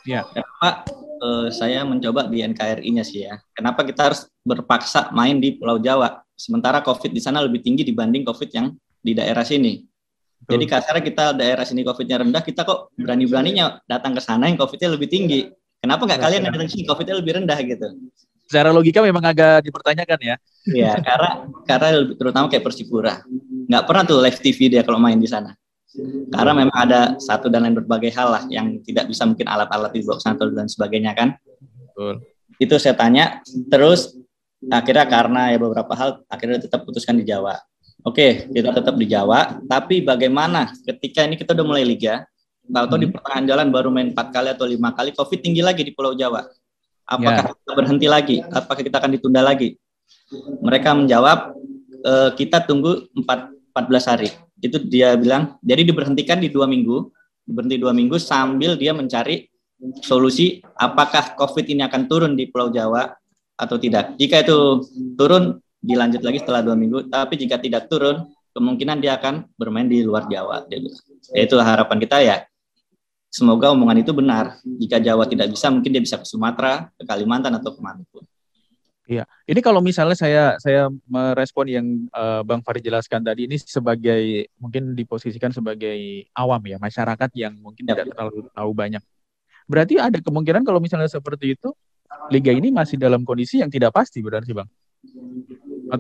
Ya. Kenapa eh, saya mencoba di N K R I-nya sih ya? Kenapa kita harus berpaksa main di Pulau Jawa? Sementara COVID di sana lebih tinggi dibanding COVID yang di daerah sini. Betul. Jadi kasarnya kita daerah sini COVID-nya rendah, kita kok berani-beraninya datang ke sana yang COVID-nya lebih tinggi. Kenapa nggak kalian yang datang sini COVID-nya lebih rendah gitu? Secara logika memang agak dipertanyakan ya. Iya, karena karena terutama kayak Persipura, nggak pernah tuh live T V dia kalau main di sana. Karena memang ada satu dan lain berbagai hal lah yang tidak bisa mungkin alat-alat di box atau dan sebagainya kan. Betul. Itu saya tanya, terus akhirnya karena ya beberapa hal akhirnya tetap putuskan di Jawa. Oke, kita tetap di Jawa, tapi bagaimana ketika ini kita udah mulai liga? Tahu-tahu hmm. di pertengahan jalan baru main empat kali atau lima kali, COVID tinggi lagi di Pulau Jawa. Apakah yeah. kita berhenti lagi? Apakah kita akan ditunda lagi? Mereka menjawab, e, kita tunggu empat, empat belas hari. Itu dia bilang, jadi diberhentikan di dua minggu. Berhenti dua minggu sambil dia mencari solusi apakah COVID ini akan turun di Pulau Jawa atau tidak. Jika itu turun, dilanjut lagi setelah dua minggu. Tapi jika tidak turun, kemungkinan dia akan bermain di luar Jawa. Dia bilang. Ya, itulah harapan kita ya. Semoga omongan itu benar. Jika Jawa tidak bisa, mungkin dia bisa ke Sumatera, ke Kalimantan, atau kemana pun. Iya. Ini kalau misalnya saya saya merespon yang uh, Bang Farid jelaskan tadi, ini sebagai mungkin diposisikan sebagai awam ya, masyarakat yang mungkin ya, tidak terlalu tahu banyak. Berarti ada kemungkinan kalau misalnya seperti itu, Liga ini masih dalam kondisi yang tidak pasti, berarti Bang?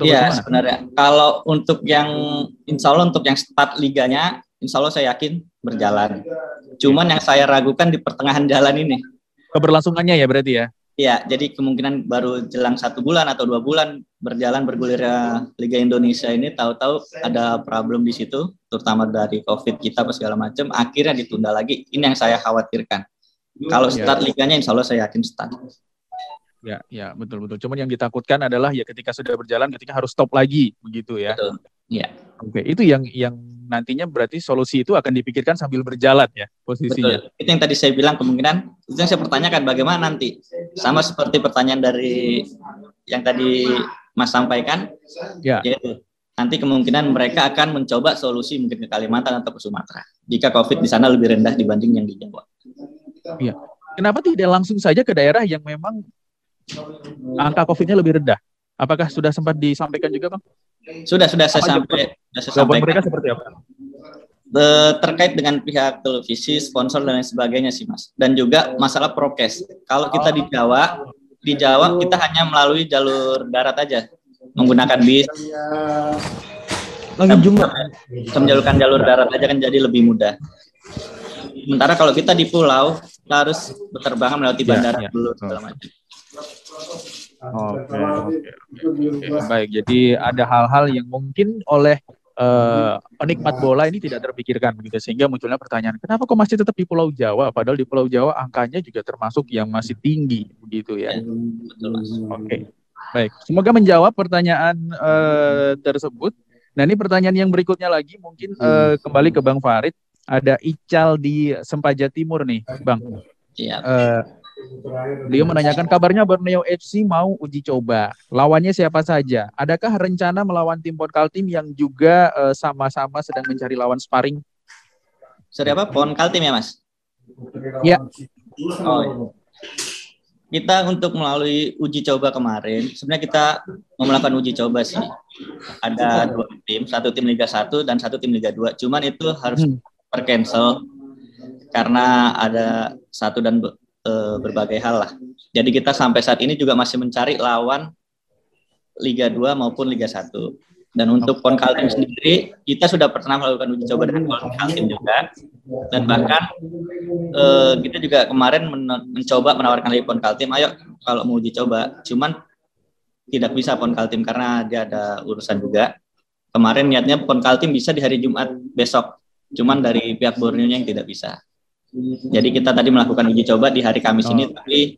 Iya, sebenarnya. Kalau untuk yang, insya Allah untuk yang start liganya, insya Allah saya yakin berjalan. Cuman yang saya ragukan di pertengahan jalan ini. Keberlangsungannya ya berarti ya? Iya, jadi kemungkinan baru jelang satu bulan atau dua bulan berjalan bergulir Liga Indonesia ini, tahu-tahu ada problem di situ, terutama dari COVID kita apa segala macam, akhirnya ditunda lagi. Ini yang saya khawatirkan. Kalau start liganya, insya Allah saya yakin start. Ya, ya betul-betul. Cuman yang ditakutkan adalah ya ketika sudah berjalan, ketika harus stop lagi, begitu ya? Betul. Iya. Oke, itu yang yang nantinya berarti solusi itu akan dipikirkan sambil berjalan ya posisinya. Betul. Itu yang tadi saya bilang kemungkinan, itu yang saya pertanyakan bagaimana nanti. Sama seperti pertanyaan dari yang tadi Mas sampaikan. Ya. Yaitu, nanti kemungkinan mereka akan mencoba solusi mungkin ke Kalimantan atau ke Sumatera. Jika COVID di sana lebih rendah dibanding yang di Jawa. Iya. Kenapa tidak langsung saja ke daerah yang memang angka COVID-nya lebih rendah? Apakah sudah sempat disampaikan juga Bang? Sudah sudah saya sampai. Mereka seperti apa? Terkait dengan pihak televisi, sponsor dan lain sebagainya sih Mas. Dan juga masalah prokes. Kalau kita di Jawa, di Jawa kita hanya melalui jalur darat aja, menggunakan bis. Lagi jumlah. Kita menjalurkan jalur darat aja kan jadi lebih mudah. Sementara kalau kita di pulau, kita harus berterbangan melalui bandara ya, ya. dulu. Segala macam. Oke, okay, okay, okay. Baik. Jadi ada hal-hal yang mungkin oleh Uh, penikmat bola ini tidak terpikirkan begitu, sehingga munculnya pertanyaan, kenapa kok masih tetap di Pulau Jawa, padahal di Pulau Jawa angkanya juga termasuk yang masih tinggi begitu ya. Betul, Mas. Oke, okay. Baik, semoga menjawab pertanyaan uh, tersebut. Nah, ini pertanyaan yang berikutnya lagi mungkin uh, kembali ke Bang Farid. Ada Ical di Sempaja Timur nih Bang. Iya. uh, Beliau menanyakan kabarnya Borneo F C mau uji coba. Lawannya siapa saja? Adakah rencana melawan tim Pon Kaltim yang juga sama-sama uh, sedang mencari lawan sparring? Sorry, apa? Pon Kaltim ya, Mas? Ya. Oh, kita untuk melalui uji coba kemarin, sebenarnya kita melakukan uji coba sih. Ada dua tim, satu tim Liga satu dan satu tim Liga dua. Cuman itu harus hmm. tercancel karena ada satu dan berbagai hal lah. Jadi kita sampai saat ini juga masih mencari lawan Liga dua maupun Liga satu. Dan untuk Pon Kaltim sendiri, kita sudah pernah melakukan uji coba dengan Pon Kaltim juga. Dan bahkan eh, kita juga kemarin men mencoba menawarkan lagi Pon Kaltim, ayo kalau mau uji coba. Cuman tidak bisa Pon Kaltim karena dia ada urusan juga. Kemarin niatnya Pon Kaltim bisa di hari Jumat besok. Cuman dari pihak Borneo-nya yang tidak bisa. Jadi kita tadi melakukan uji coba di hari Kamis oh. ini, tapi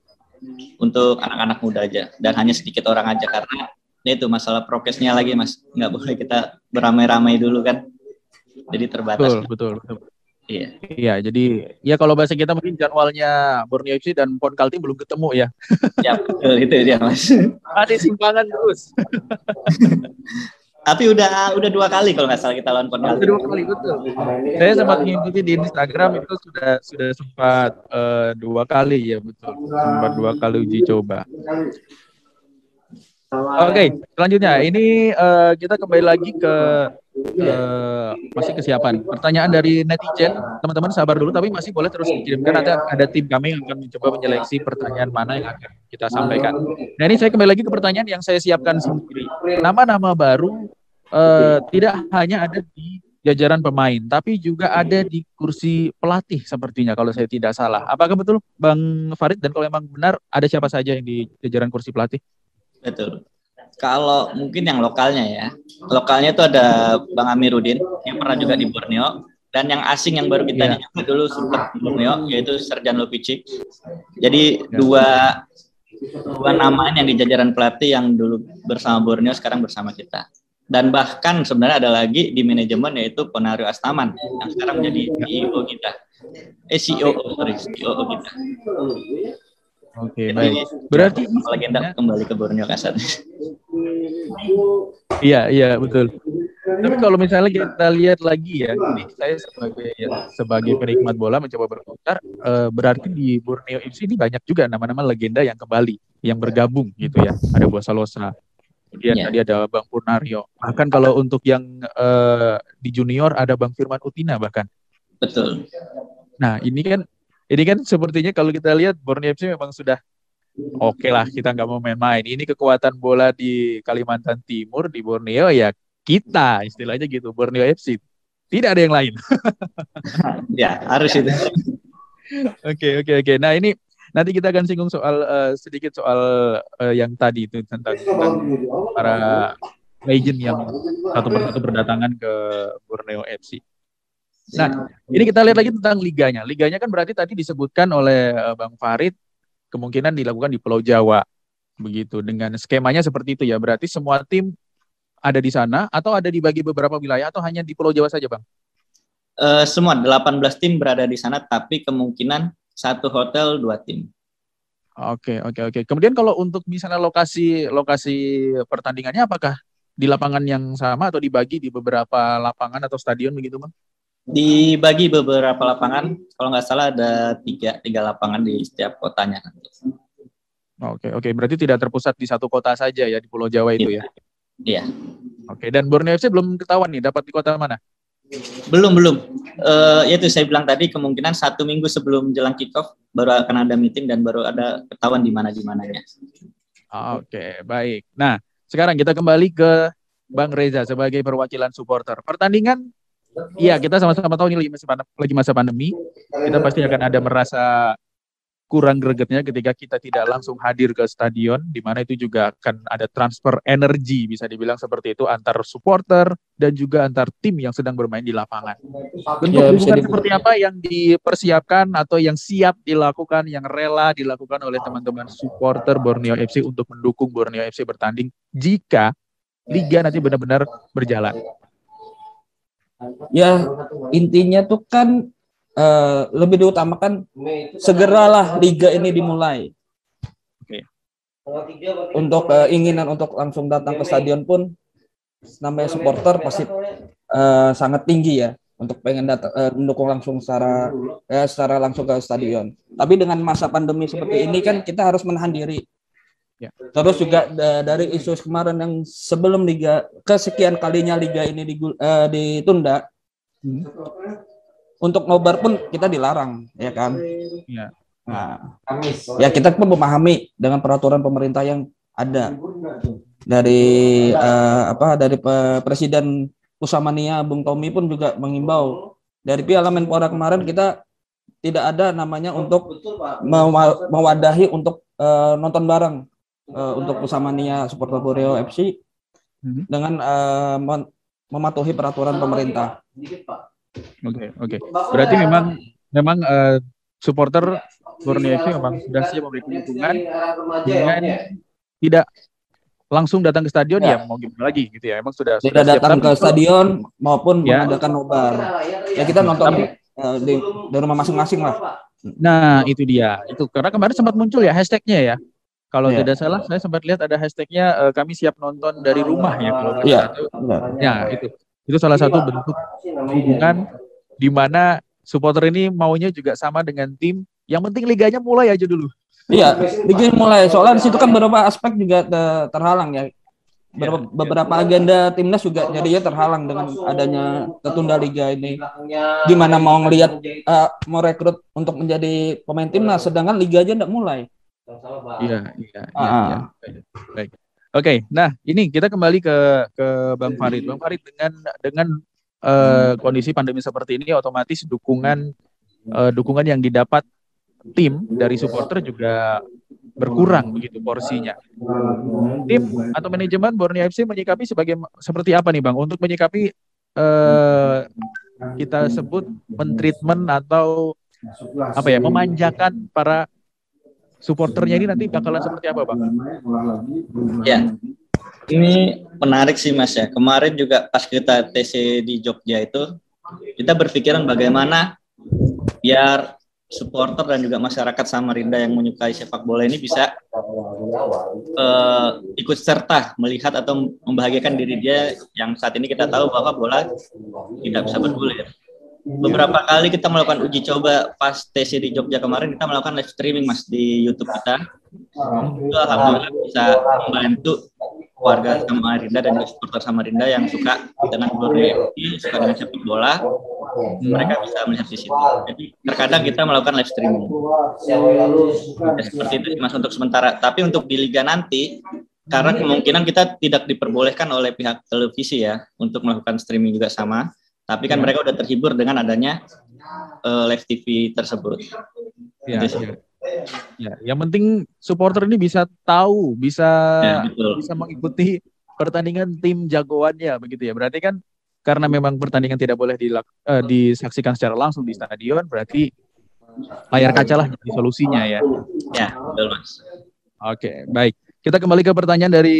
untuk anak-anak muda aja dan hanya sedikit orang aja karena ya itu masalah prokesnya lagi Mas, nggak boleh kita beramai-ramai dulu kan, jadi terbatas. Betul, betul. Iya. Iya, jadi ya kalau bahasa kita mungkin jadwalnya Borneo F C dan Pon Kaltim belum ketemu ya. Ya betul itu ya Mas. Ada simpangan terus. Tapi udah udah dua kali kalau nggak salah kita lawan Pon Kaltim. Dua kali betul. Saya sempat mengikuti di Instagram itu sudah sudah sempat uh, dua kali ya betul. Sempat dua kali uji coba. Oke, okay, selanjutnya ini uh, kita kembali lagi ke uh, masih kesiapan. Pertanyaan dari netizen, teman-teman sabar dulu tapi masih boleh terus dikirimkan. Ada ada tim kami yang akan mencoba menyeleksi pertanyaan mana yang akan kita sampaikan. Nah ini saya kembali lagi ke pertanyaan yang saya siapkan sendiri. Nama-nama baru uh, tidak hanya ada di jajaran pemain, tapi juga ada di kursi pelatih sepertinya kalau saya tidak salah. Apakah betul Bang Farid? Dan kalau memang benar, ada siapa saja yang di jajaran kursi pelatih? Betul. Kalau mungkin yang lokalnya ya, lokalnya itu ada Bang Amirudin yang pernah juga di Borneo, dan yang asing yang baru kita yeah. lihat dulu sempat di Borneo yaitu Srđan Lopičić. Jadi dua dua nama yang di jajaran pelatih yang dulu bersama Borneo sekarang bersama kita. Dan bahkan sebenarnya ada lagi di manajemen yaitu Ponaryo Astaman yang sekarang menjadi C E O kita. Eh C E O, sorry, C E O kita. Oke, okay, baik. Berarti legenda kembali ke Borneo Kasat. Iya, iya betul. Tapi kalau misalnya kita lihat lagi ya, ini saya sebagai ya, sebagai penikmat bola mencoba berputar, e, berarti di Borneo F C ini banyak juga nama-nama legenda yang kembali, yang bergabung gitu ya. Ada Boaz Solossa, kemudian yeah. tadi ada Bang Ponaryo. Bahkan kalau untuk yang e, di junior ada Bang Firman Utina bahkan. Betul. Nah ini kan. Ini kan sepertinya kalau kita lihat Borneo F C memang sudah oke okay lah, kita nggak mau main-main. Ini kekuatan bola di Kalimantan Timur, di Borneo ya kita istilahnya gitu, Borneo F C. Tidak ada yang lain. Ya harus itu. Oke, oke, oke. Nah ini nanti kita akan singgung soal uh, sedikit soal uh, yang tadi itu tentang, tentang para legend yang satu persatu berdatangan ke Borneo F C. Nah, ini kita lihat lagi tentang liganya. Liganya kan berarti tadi disebutkan oleh Bang Farid kemungkinan dilakukan di Pulau Jawa, begitu. Dengan skemanya seperti itu ya. Berarti semua tim ada di sana atau ada dibagi beberapa wilayah atau hanya di Pulau Jawa saja, Bang? Uh, semua delapan belas tim berada di sana, tapi kemungkinan satu hotel dua tim. Oke, oke, oke. Kemudian kalau untuk misalnya lokasi lokasi pertandingannya, apakah di lapangan yang sama atau dibagi di beberapa lapangan atau stadion begitu, Bang? Dibagi beberapa lapangan, kalau nggak salah ada tiga tiga lapangan di setiap kotanya. Oke oke, berarti tidak terpusat di satu kota saja ya di Pulau Jawa itu ya? Iya. Oke, dan Borneo F C belum ketahuan nih dapat di kota mana? Belum, belum. Uh, yaitu saya bilang tadi, kemungkinan satu minggu sebelum jelang kick-off baru akan ada meeting dan baru ada ketahuan di mana-dimananya. Oke, baik. Nah, sekarang kita kembali ke Bang Reza sebagai perwakilan supporter. Pertandingan, iya kita sama-sama tahu ini lagi masa pandemi, kita pasti akan ada merasa kurang gregetnya ketika kita tidak langsung hadir ke stadion, di mana itu juga akan ada transfer energi, bisa dibilang seperti itu, antar supporter dan juga antar tim yang sedang bermain di lapangan. Bentuk ya, hubungan seperti apa yang dipersiapkan atau yang siap dilakukan, yang rela dilakukan oleh teman-teman supporter Borneo F C untuk mendukung Borneo F C bertanding jika liga nanti benar-benar berjalan? Ya, intinya tuh kan Uh, lebih diutamakan segeralah liga ini dimulai. Oke. Untuk uh, keinginan untuk langsung datang ke stadion pun namanya supporter pasti uh, sangat tinggi ya untuk pengen datang uh, mendukung langsung secara ya, secara langsung ke stadion. Tapi dengan masa pandemi seperti ini kan kita harus menahan diri. Ya. Terus juga da dari isu kemarin yang sebelum liga kesekian kalinya liga ini digul uh, ditunda. Hmm. Untuk nobar pun kita dilarang, ya kan? Ya. Nah, ya kita pun memahami dengan peraturan pemerintah yang ada dari uh, apa dari Presiden Pusamania Bung Tommy pun juga mengimbau dari pihak Menpora kemarin kita tidak ada namanya untuk mewadahi untuk uh, nonton bareng uh, untuk Pusamania supporter Borneo F C hmm. dengan uh, mematuhi peraturan pemerintah. Oke, oke. Berarti memang memang uh, supporter Borneo F C memang sudah siap memberikan dukungan dengan tidak langsung datang ke stadion ya. Ya mau gimana lagi gitu ya. Emang sudah tidak datang siap, ke stadion maupun ya. Mengadakan nobar. Ya kita nonton di, uh, di, di rumah masing-masing lah. Nah, itu dia. Itu karena kemarin sempat muncul ya hashtagnya ya. Kalau yeah. tidak salah, saya sempat lihat ada hashtagnya uh, kami siap nonton dari rumah ya kalau yeah. itu. Ya, itu. Itu salah satu bentuk hubungan di mana supporter ini maunya juga sama dengan tim. Yang penting liganya mulai aja dulu. Iya, liganya mulai. Soalnya di situ kan beberapa aspek juga terhalang ya. Beberapa, beberapa agenda timnas juga jadinya terhalang dengan adanya tertunda liga ini. Gimana mau ngelihat uh, mau rekrut untuk menjadi pemain timnas, sedangkan liga aja nggak mulai. Iya, iya, iya. iya. Baik. Oke, okay, nah ini kita kembali ke ke Bang Farid. Bang Farid dengan dengan uh, kondisi pandemi seperti ini, otomatis dukungan uh, dukungan yang didapat tim dari supporter juga berkurang begitu porsinya. Tim atau manajemen Borneo F C menyikapi sebagai seperti apa nih Bang? Untuk menyikapi uh, kita sebut mentreatment atau apa ya, memanjakan para supporternya ini nanti bakalan seperti apa, Bang? Ya, ini menarik sih, Mas ya. Kemarin juga pas kita T C di Jogja itu, kita berpikiran bagaimana biar supporter dan juga masyarakat Samarinda yang menyukai sepak bola ini bisa uh, ikut serta melihat atau membahagiakan diri dia yang saat ini kita tahu bahwa bola tidak bisa bergulir. Beberapa kali kita melakukan uji coba pas T C di Jogja kemarin, kita melakukan live streaming Mas di YouTube kita. Itu alhamdulillah bisa membantu warga Samarinda dan supporter Samarinda yang suka dengan Borneo F C, suka dengan sepak bola, mereka bisa melihat di situ. Jadi terkadang kita melakukan live streaming. Ya, seperti itu Mas untuk sementara. Tapi untuk di liga nanti, karena kemungkinan kita tidak diperbolehkan oleh pihak televisi ya untuk melakukan streaming juga sama. Tapi kan mereka udah terhibur dengan adanya uh, live T V tersebut. Ya, ya. Ya, yang penting supporter ini bisa tahu, bisa ya, bisa mengikuti pertandingan tim jagoannya, begitu ya. Berarti kan karena memang pertandingan tidak boleh dilak, uh, disaksikan secara langsung di stadion, berarti layar kaca lah jadi solusinya ya. Ya, betul Mas. Oke, baik. Kita kembali ke pertanyaan dari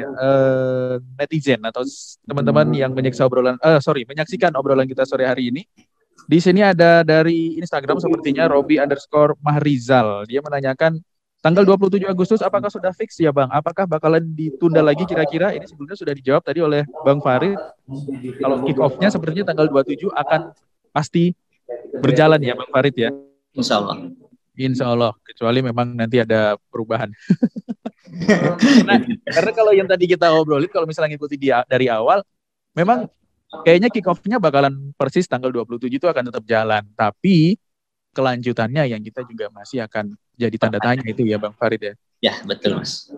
uh, netizen atau teman-teman yang menyaksikan obrolan, uh, sorry, menyaksikan obrolan kita sore hari ini. Di sini ada dari Instagram sepertinya Robi underscore Mahrizal. Dia menanyakan tanggal dua puluh tujuh Agustus apakah sudah fix ya Bang? Apakah bakalan ditunda lagi kira-kira? Ini sebelumnya sudah dijawab tadi oleh Bang Farid. Kalau kick off-nya sepertinya tanggal dua puluh tujuh akan pasti berjalan ya Bang Farid ya. Insya Allah. Insya Allah, kecuali memang nanti ada perubahan. Nah, karena kalau yang tadi kita obrolin, kalau misalnya ngikuti dia dari awal, memang kayaknya kick off-nya bakalan persis tanggal dua puluh tujuh itu akan tetap jalan. Tapi kelanjutannya yang kita juga masih akan jadi tanda tanya itu ya Bang Farid ya. Ya, betul Mas.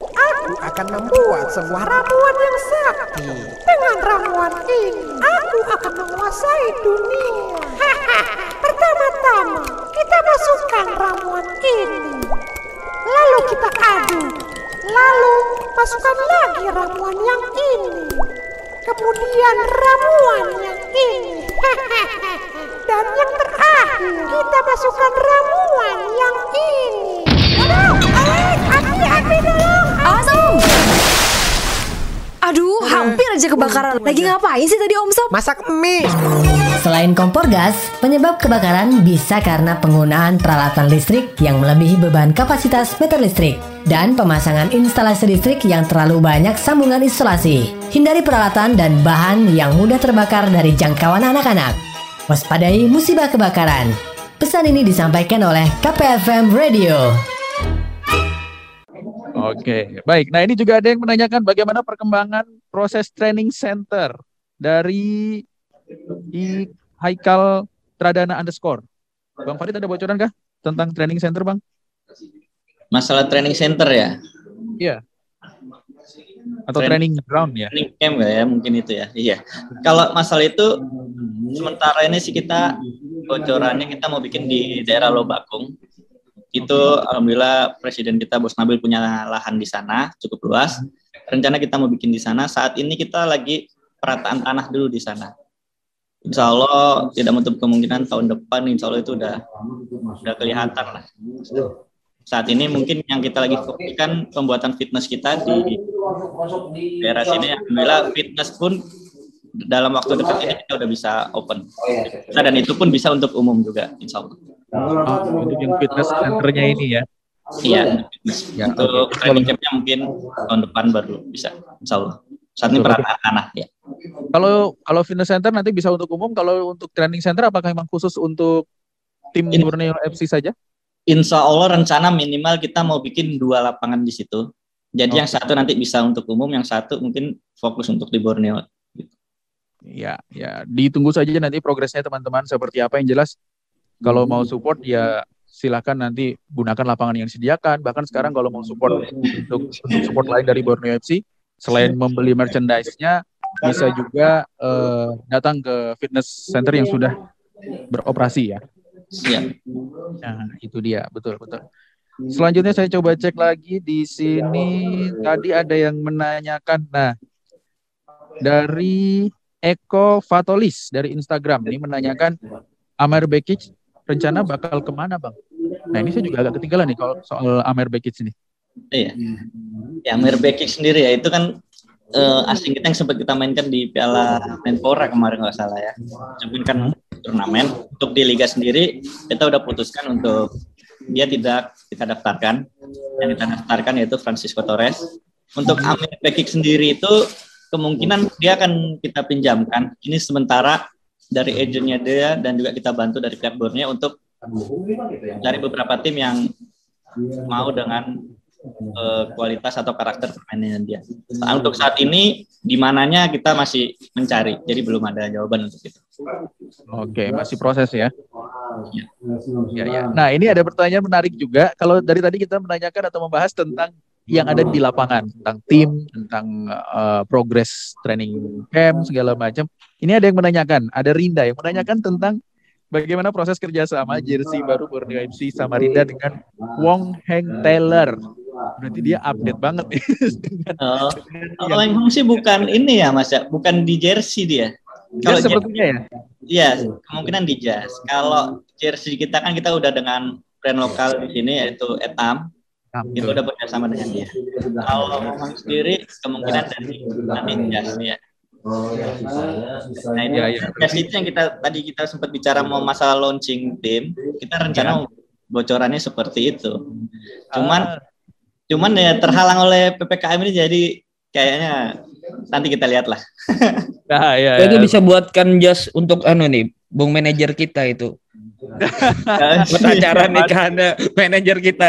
Aku akan membuat sebuah ramuan yang sakti. Dengan ramuan ini, aku akan menguasai dunia. Pertama-tama, kita masukkan ramuan ini. Lalu kita aduk. Lalu masukkan lagi ramuan yang ini. Kemudian ramuan yang ini. Dan yang terakhir, kita masukkan ramuan yang ini. Aduh, Alex, Andi, Andi dong. Awas Om. Aduh, hampir aja kebakaran. Lagi ngapain sih tadi Om Sob? Masak mie. Selain kompor gas, penyebab kebakaran bisa karena penggunaan peralatan listrik yang melebihi beban kapasitas meter listrik dan pemasangan instalasi listrik yang terlalu banyak sambungan isolasi. Hindari peralatan dan bahan yang mudah terbakar dari jangkauan anak-anak. Waspadai musibah kebakaran. Pesan ini disampaikan oleh K P F M Radio. Oke, baik. Nah ini juga ada yang menanyakan bagaimana perkembangan proses training center dari I Haikal Tradana underscore. Bang Farid ada bocoran kah tentang training center Bang? Masalah training center ya? Iya. Atau training, training ground ya? Training camp ya mungkin itu ya. Iya. Kalau masalah itu sementara ini sih kita bocorannya kita mau bikin di daerah Lobakung. Itu alhamdulillah Presiden kita Bos Nabil punya lahan di sana cukup luas. Rencana kita mau bikin di sana. Saat ini kita lagi perataan tanah dulu di sana. Insya Allah tidak menutup kemungkinan tahun depan Insya Allah itu udah udah kelihatan lah. Saat ini mungkin yang kita lagi fokuskan pembuatan fitness kita di daerah sini. Alhamdulillah fitness pun dalam waktu dekat ini kita udah bisa open. Dan itu pun bisa untuk umum juga Insya Allah. Oh, untuk yang fitness centernya ini ya? Iya, ya, untuk okay. Training campnya mungkin tahun depan baru bisa, Insya Allah. Saat ini perataan tanah ya. Kalau kalau fitness center nanti bisa untuk umum, kalau untuk training center apakah memang khusus untuk tim In, Borneo F C saja? Insya Allah rencana minimal kita mau bikin dua lapangan di situ. Jadi okay. Yang satu nanti bisa untuk umum, yang satu mungkin fokus untuk di Borneo. Ya, ya ditunggu saja nanti progresnya teman-teman seperti apa yang jelas. Kalau mau support ya silakan nanti gunakan lapangan yang disediakan. Bahkan sekarang kalau mau support untuk, untuk support lain dari Borneo F C, selain membeli merchandise-nya, bisa juga eh, datang ke fitness center yang sudah beroperasi ya. Siap. Nah itu dia, betul betul. Selanjutnya saya coba cek lagi di sini. Tadi ada yang menanyakan, nah dari Eko Fatolis dari Instagram ini menanyakan Amer Bekić rencana bakal kemana Bang? Nah ini saya juga agak ketinggalan nih kalau soal Amer Bekić ini. Iya, ya, Amer Bekić sendiri ya itu kan uh, asing kita yang sempat kita mainkan di Piala Menpora kemarin nggak salah ya. Cuman kan turnamen untuk di Liga sendiri kita udah putuskan untuk dia tidak kita daftarkan. Yang kita daftarkan yaitu Francisco Torres. Untuk Amer Bekić sendiri itu kemungkinan dia akan kita pinjamkan. Ini sementara dari agennya dia dan juga kita bantu dari pihak Borneo untuk dari beberapa tim yang mau dengan uh, kualitas atau karakter permainan dia. Untuk saat ini di mananya kita masih mencari, jadi belum ada jawaban untuk itu. Oke, masih proses ya. Ya. Ya, ya. Nah ini ada pertanyaan menarik juga. Kalau dari tadi kita menanyakan atau membahas tentang yang ada di lapangan, tentang tim, tentang uh, progress training camp, segala macam. Ini ada yang menanyakan, ada Rinda yang menanyakan tentang bagaimana proses kerjasama jersey baru Borneo F C Samarinda dengan Wong Hang Tailor. Berarti dia update banget nih. Oh, kalau yang sih bukan ini ya Mas ya, bukan di jersey dia. Kalau sebetulnya ya? Iya, kemungkinan di jas. Kalau jersey kita kan kita udah dengan brand lokal di sini yaitu Etam. Itu udah bekerjasama dengan dia. Kalau ngomong sendiri kemungkinan dari Jas ya. Nah itu Jas itu yang kita tadi kita sempat bicara mau masalah launching tim. Kita rencana bocorannya seperti itu. Cuman, cuman ya terhalang oleh P P K M ini jadi kayaknya nanti kita lihat lah. Nah, ya, ya. Kita bisa buatkan jas untuk anu nih, bung manajer kita itu. Acara nikahannya manajer kita.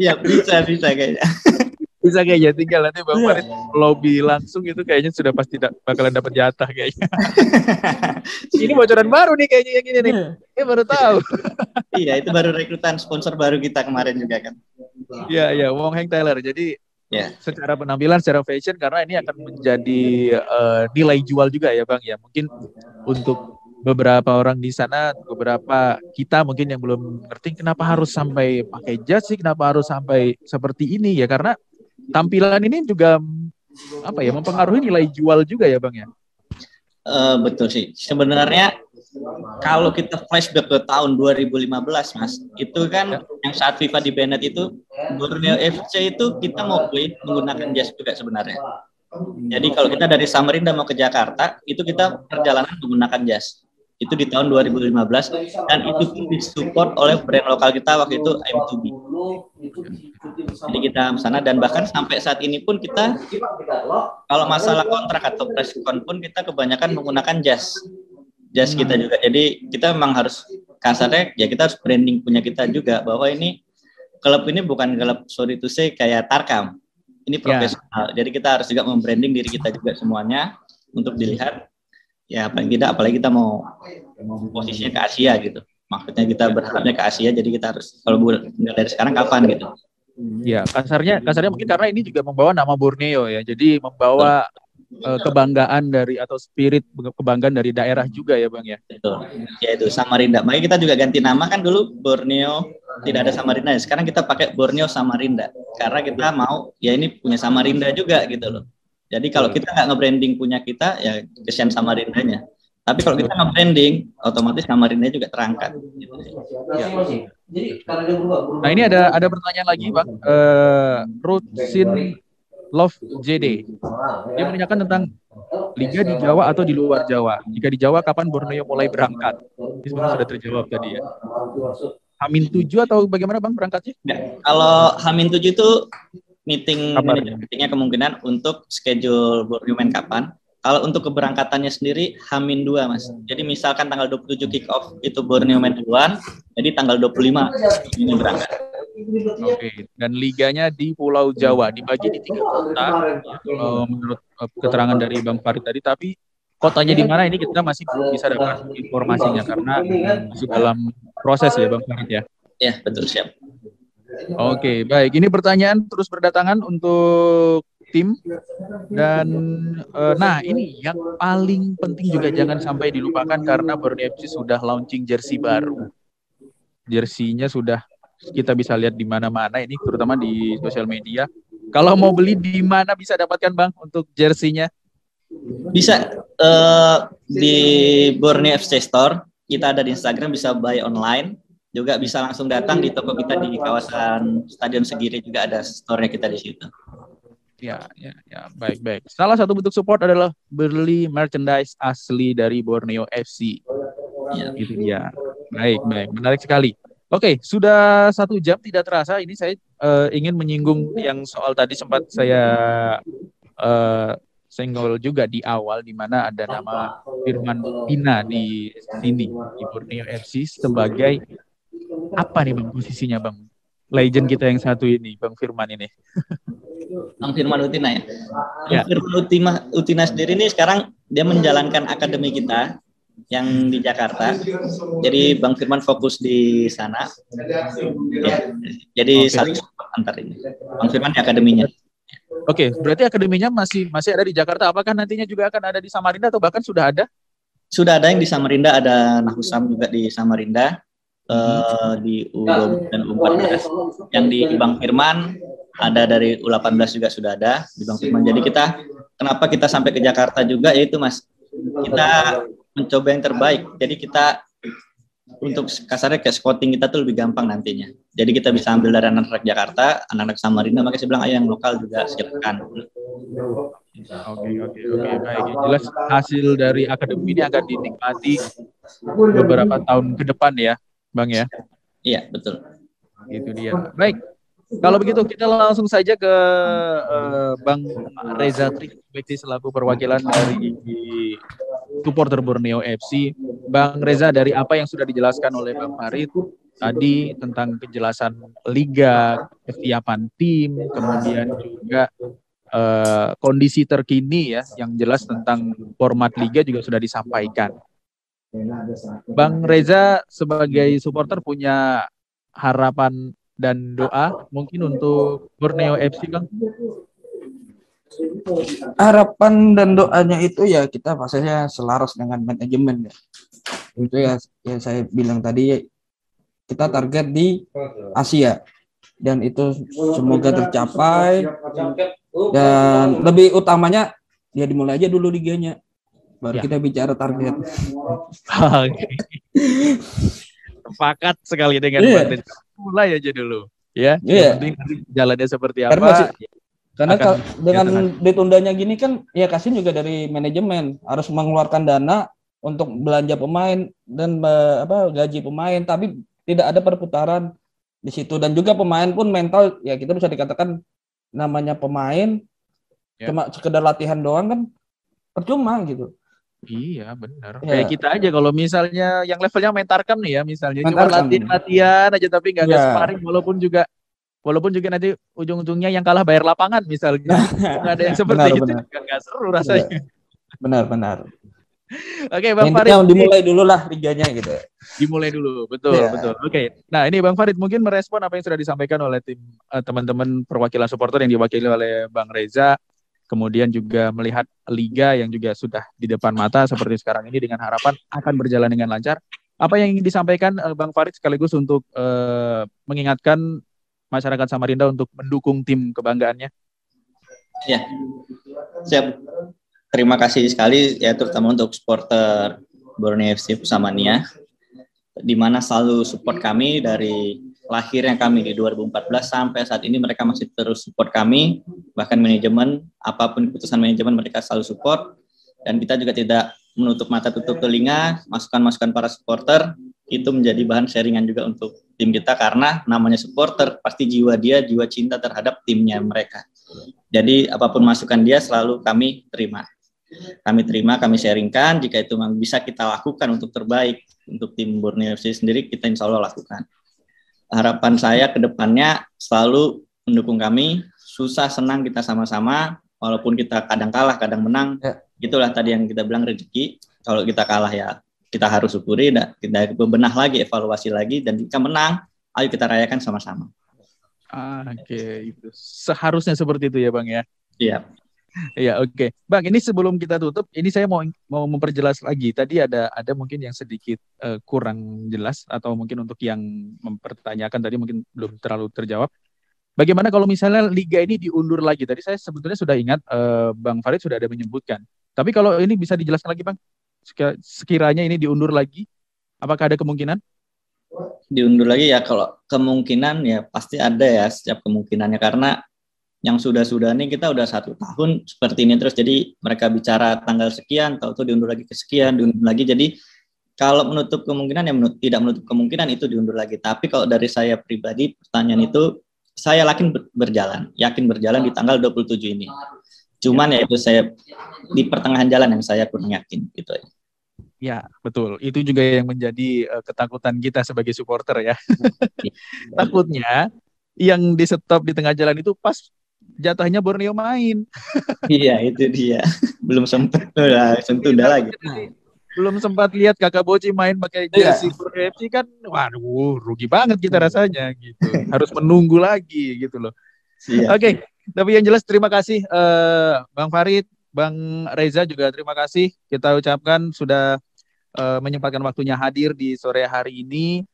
Iya bisa bisa kayaknya. Bisa kayaknya tinggal nanti Bang Farid lobby langsung itu kayaknya sudah pasti da- bakalan dapat jatah kayaknya. Ini bocoran baru nih kayaknya yang ini nih. Ini baru tahu. Iya itu baru rekrutan sponsor baru kita kemarin juga kan. Iya iya Wong Hang Tailor. Jadi ya. Secara penampilan, secara fashion, karena ini akan menjadi uh, nilai jual juga ya Bang ya. Mungkin untuk beberapa orang di sana, beberapa kita mungkin yang belum ngerti kenapa harus sampai pakai jas sih, kenapa harus sampai seperti ini ya, karena tampilan ini juga apa ya mempengaruhi nilai jual juga ya Bang ya. Uh, betul sih. Sebenarnya kalau kita flashback ke tahun dua ribu lima belas Mas, itu kan ya. Yang saat FIFA di Bennett itu Borneo F C itu kita mau play menggunakan jas juga sebenarnya. Jadi kalau kita dari Samarinda mau ke Jakarta, itu kita perjalanan menggunakan jas. Itu di tahun dua ribu lima belas dan itu disupport oleh brand lokal kita waktu itu M dua B. Jadi kita sana dan bahkan sampai saat ini pun kita kalau masalah kontrak atau press con pun kita kebanyakan menggunakan jas. Jas kita juga, jadi kita memang harus kasarnya ya kita harus branding punya kita juga bahwa ini klub ini bukan klub sorry to say kayak Tarkam, ini profesional. Yeah. Jadi kita harus juga membranding diri kita juga semuanya untuk dilihat ya paling tidak apalagi kita mau posisinya ke Asia gitu, maksudnya kita berharapnya ke Asia jadi kita harus kalau nggak dari sekarang kapan gitu. Ya kasarnya kasarnya mungkin karena ini juga membawa nama Borneo ya, jadi membawa betul. Kebanggaan dari atau spirit kebanggaan dari daerah juga ya Bang ya. Betul. Ya itu Samarinda. Makanya kita juga ganti nama kan dulu Borneo tidak ada Samarinda. Sekarang kita pakai Borneo Samarinda karena kita mau ya ini punya Samarinda juga gitu loh. Jadi kalau kita nggak nge-branding punya kita ya kesian Samarindanya. Tapi kalau kita nge-branding otomatis Samarinda juga terangkat. Gitu. Ya. Nah ini ada ada pertanyaan lagi Bang. Uh, Rutsin Love J D. Dia menanyakan tentang liga di Jawa atau di luar Jawa. Jika di Jawa, kapan Borneo mulai berangkat? Ini sebenarnya sudah terjawab tadi ya. Hamin tujuh atau bagaimana Bang berangkatnya? Ya, kalau Hamin tujuh itu meeting meetingnya kemungkinan untuk schedule Borneo main kapan. Kalau untuk keberangkatannya sendiri Hamin dua Mas. Jadi misalkan tanggal dua puluh tujuh kick off itu Borneo main duluan, jadi tanggal dua puluh lima ini berangkat. Oke, okay. Dan liganya di Pulau Jawa dibagi di tiga kota kalau menurut keterangan dari Bang Farid tadi, tapi kotanya di mana ini kita masih belum bisa dapat informasinya karena masih dalam proses ya Bang Farid ya. Ya betul siap. Oke okay, baik, ini pertanyaan terus berdatangan untuk tim dan eh, nah ini yang paling penting juga jangan sampai dilupakan karena Borneo F C sudah launching jersey baru, jersinya sudah kita bisa lihat di mana-mana ini terutama di sosial media. Kalau mau beli di mana bisa dapatkan Bang untuk jersinya? Bisa uh, di Borneo F C Store. Kita ada di Instagram bisa buy online. Juga bisa langsung datang di toko kita di kawasan Stadion Segiri juga ada store-nya kita di situ. Ya, ya, ya. Baik, baik. Salah satu bentuk support adalah beli merchandise asli dari Borneo F C. Ya, gitu ya. Baik, baik. Menarik sekali. Oke, okay, sudah satu jam tidak terasa. Ini saya uh, ingin menyinggung yang soal tadi sempat saya uh, senggol juga di awal, di mana ada nama Firman Utina di sini di Borneo F C sebagai apa nih Bang posisinya Bang? Legend kita yang satu ini, Bang Firman ini. Bang Firman Utina ya. ya. Bang Firman Utina, Utina sendiri ini sekarang dia menjalankan akademi kita yang di Jakarta. Jadi Bang Firman fokus di sana. Ya, jadi okay. Saling support antar ini. Bang Firman di akademinya. Oke, okay, berarti akademinya masih masih ada di Jakarta. Apakah nantinya juga akan ada di Samarinda atau bahkan sudah ada? Sudah ada yang di Samarinda, ada Nahusam juga di Samarinda eh, di U dua belas dan U empat belas. Yang di Bang Firman ada dari U delapan belas juga sudah ada di Bang Firman. Jadi kita kenapa kita sampai ke Jakarta juga yaitu Mas kita mencoba yang terbaik. Jadi kita untuk kasarnya kayak scouting kita tuh lebih gampang nantinya. Jadi kita bisa ambil dari anak-anak Jakarta, anak-anak Samarinda, makanya saya bilang ayo yang lokal juga silakan. Oke, oke, oke. Baik, jelas hasil dari akademi ini akan dinikmati beberapa tahun ke depan ya, Bang ya. Iya, betul. Itu dia. Baik. Kalau begitu kita langsung saja ke uh, Bang Reza Tri Subekti selaku perwakilan dari supporter Borneo F C. Bang Reza, dari apa yang sudah dijelaskan oleh Bang Farid tadi tentang penjelasan liga, kesiapan tim, kemudian juga uh, kondisi terkini ya, yang jelas tentang format liga juga sudah disampaikan. Bang Reza sebagai supporter punya harapan dan doa mungkin untuk Borneo F C, Bang? Harapan dan doanya itu ya kita pastinya selaras dengan manajemen ya. Itu ya yang saya bilang tadi ya, kita target di Asia dan itu semoga tercapai, dan lebih utamanya ya dimulai aja dulu liganya baru ya. Kita bicara target. Sepakat sekali dengan yeah. Bandit. Mulai aja dulu ya. Yeah. Jalannya seperti apa? Karena masih, karena akan, dengan ya, ditundanya gini kan ya kasihan juga dari manajemen, harus mengeluarkan dana untuk belanja pemain dan apa gaji pemain, tapi tidak ada perputaran di situ. Dan juga pemain pun mental ya, kita bisa dikatakan namanya pemain ya. Cuma sekedar latihan doang kan percuma gitu. Iya benar. Ya. Kayak kita aja kalau misalnya yang levelnya Mentarkam nih ya, misalnya Mentarkam. Cuma latihan-latihan aja tapi nggak ada ya. Sparring, walaupun juga walaupun juga nanti ujung-ujungnya yang kalah bayar lapangan misalnya. Nggak ada yang seperti benar, itu benar. Juga nggak seru rasanya. Benar-benar. Oke, Bang Farid. Yang dimulai dulu lah liganya gitu. Dimulai dulu, betul, yeah. betul. Oke. Okay. Nah, ini Bang Farid mungkin merespon apa yang sudah disampaikan oleh tim teman-teman uh, perwakilan supporter yang diwakili oleh Bang Reza. Kemudian juga melihat liga yang juga sudah di depan mata seperti sekarang ini dengan harapan akan berjalan dengan lancar. Apa yang ingin disampaikan uh, Bang Farid sekaligus untuk uh, mengingatkan masyarakat Samarinda untuk mendukung tim kebanggaannya? Ya, siap. Terima kasih sekali ya, terutama untuk supporter Borneo F C Pusamania, di mana selalu support kami dari lahirnya kami di dua ribu empat belas sampai saat ini. Mereka masih terus support kami, bahkan manajemen, apapun keputusan manajemen mereka selalu support, dan kita juga tidak menutup mata tutup telinga. Masukan-masukan para supporter itu menjadi bahan sharingan juga untuk tim kita, karena namanya supporter pasti jiwa dia, jiwa cinta terhadap timnya mereka. Jadi apapun masukan dia selalu kami terima. Kami terima, kami sharingkan, jika itu memang bisa kita lakukan untuk terbaik untuk tim Borneo F C sendiri, kita insya Allah lakukan. Harapan saya ke depannya selalu mendukung kami, susah senang kita sama-sama, walaupun kita kadang kalah, kadang menang, ya. Itulah tadi yang kita bilang rezeki. Kalau kita kalah ya kita harus syukuri, kita bebenah lagi, evaluasi lagi, dan jika menang, ayo kita rayakan sama-sama. Ah, oke, okay. Itu seharusnya seperti itu ya Bang ya? Iya. Iya, oke. Okay. Bang, ini sebelum kita tutup, ini saya mau mau memperjelas lagi. Tadi ada ada mungkin yang sedikit uh, kurang jelas, atau mungkin untuk yang mempertanyakan tadi mungkin belum terlalu terjawab. Bagaimana kalau misalnya liga ini diundur lagi? Tadi saya sebetulnya sudah ingat, uh, Bang Farid sudah ada menyebutkan. Tapi kalau ini bisa dijelaskan lagi Bang, sekiranya ini diundur lagi, apakah ada kemungkinan? Diundur lagi ya, kalau kemungkinan ya pasti ada ya, setiap kemungkinannya, karena yang sudah-sudah nih kita udah satu tahun seperti ini terus, jadi mereka bicara tanggal sekian, tahu tuh diundur lagi ke sekian, diundur lagi. Jadi kalau menutup kemungkinan ya menut- tidak menutup kemungkinan itu diundur lagi. Tapi kalau dari saya pribadi, pertanyaan itu saya yakin berjalan, yakin berjalan di tanggal dua puluh tujuh ini. Cuman ya itu saya di pertengahan jalan yang saya kurang yakin gitu aja. Ya, betul. Itu juga yang menjadi uh, ketakutan kita sebagai supporter ya. Takutnya yang di stop di tengah jalan itu pas jatahnya Borneo main. Iya itu dia. Belum sempat udah sentuh udah lagi. Belum sempat lihat kakak Boci main pakai jersey Borneo F C kan, waduh rugi banget kita rasanya gitu. Harus menunggu lagi gitu loh. Iya. Oke, okay. Tapi yang jelas terima kasih uh, Bang Farid, Bang Reza juga terima kasih. Kita ucapkan sudah uh, menyempatkan waktunya hadir di sore hari ini.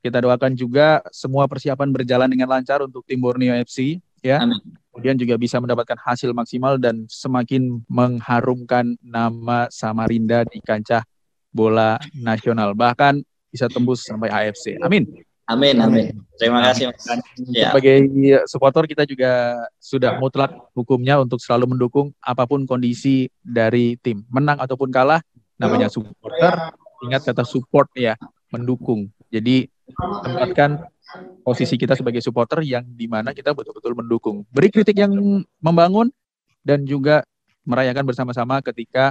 Kita doakan juga semua persiapan berjalan dengan lancar untuk tim Borneo F C. Ya, amin. Kemudian juga bisa mendapatkan hasil maksimal dan semakin mengharumkan nama Samarinda di kancah bola nasional, bahkan bisa tembus sampai A F C. Amin. Amin, amin. Terima kasih. Ya. Sebagai supporter kita juga sudah mutlak hukumnya untuk selalu mendukung apapun kondisi dari tim, menang ataupun kalah. Namanya supporter, ingat kata support ya, mendukung. Jadi tempatkan posisi kita sebagai supporter yang dimana kita betul-betul mendukung, beri kritik yang membangun, dan juga merayakan bersama-sama ketika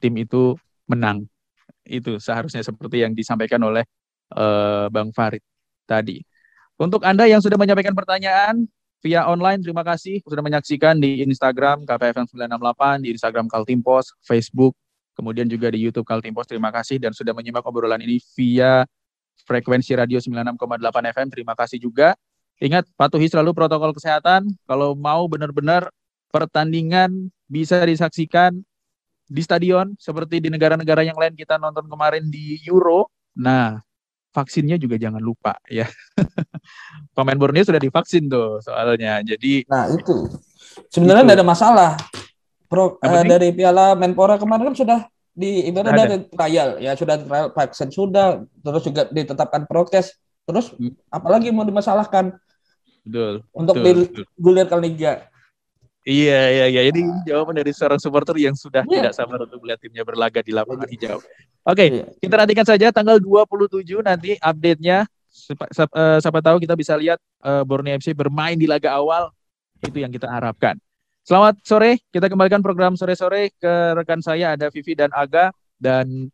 tim itu menang. Itu seharusnya seperti yang disampaikan oleh uh, Bang Farid tadi. Untuk Anda yang sudah menyampaikan pertanyaan via online, terima kasih sudah menyaksikan di Instagram K P F M sembilan enam delapan, di Instagram Kaltim Post, Facebook, kemudian juga di YouTube Kaltim Post. Terima kasih dan sudah menyimak obrolan ini via frekuensi radio sembilan puluh enam koma delapan F M. Terima kasih juga. Ingat, patuhi selalu protokol kesehatan. Kalau mau benar-benar pertandingan bisa disaksikan di stadion seperti di negara-negara yang lain kita nonton kemarin di Euro. Nah, vaksinnya juga jangan lupa ya. Pemain Borneo sudah divaksin tuh soalnya. Jadi nah itu sebenarnya tidak ada masalah. Pro, eh, dari Piala Menpora kemarin kan sudah di ibaratnya dari trial ya, sudah trial vaksin sudah, terus juga ditetapkan prokes. Terus hmm. apalagi mau dimasalahkan? Betul. Untuk digulirkan liga. Iya, iya, iya. Jadi nah. jawaban dari seorang supporter yang sudah yeah. tidak sabar untuk melihat timnya berlaga di lapangan yeah. hijau. Oke, okay, yeah. kita nantikan saja tanggal dua puluh tujuh nanti update-nya. Siapa, uh, siapa tahu kita bisa lihat uh, Borneo F C bermain di laga awal. Itu yang kita harapkan. Selamat sore, kita kembalikan program sore-sore ke rekan saya. Ada Vivi dan Aga dan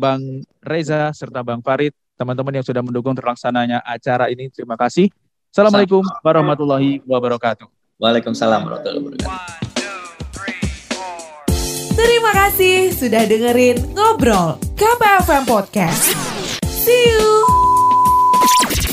Bang Reza serta Bang Farid. Teman-teman yang sudah mendukung terlaksananya acara ini, terima kasih. Assalamualaikum warahmatullahi wabarakatuh. Waalaikumsalam warahmatullahi wabarakatuh. Terima kasih sudah dengerin Ngobrol K P F M Podcast. See you.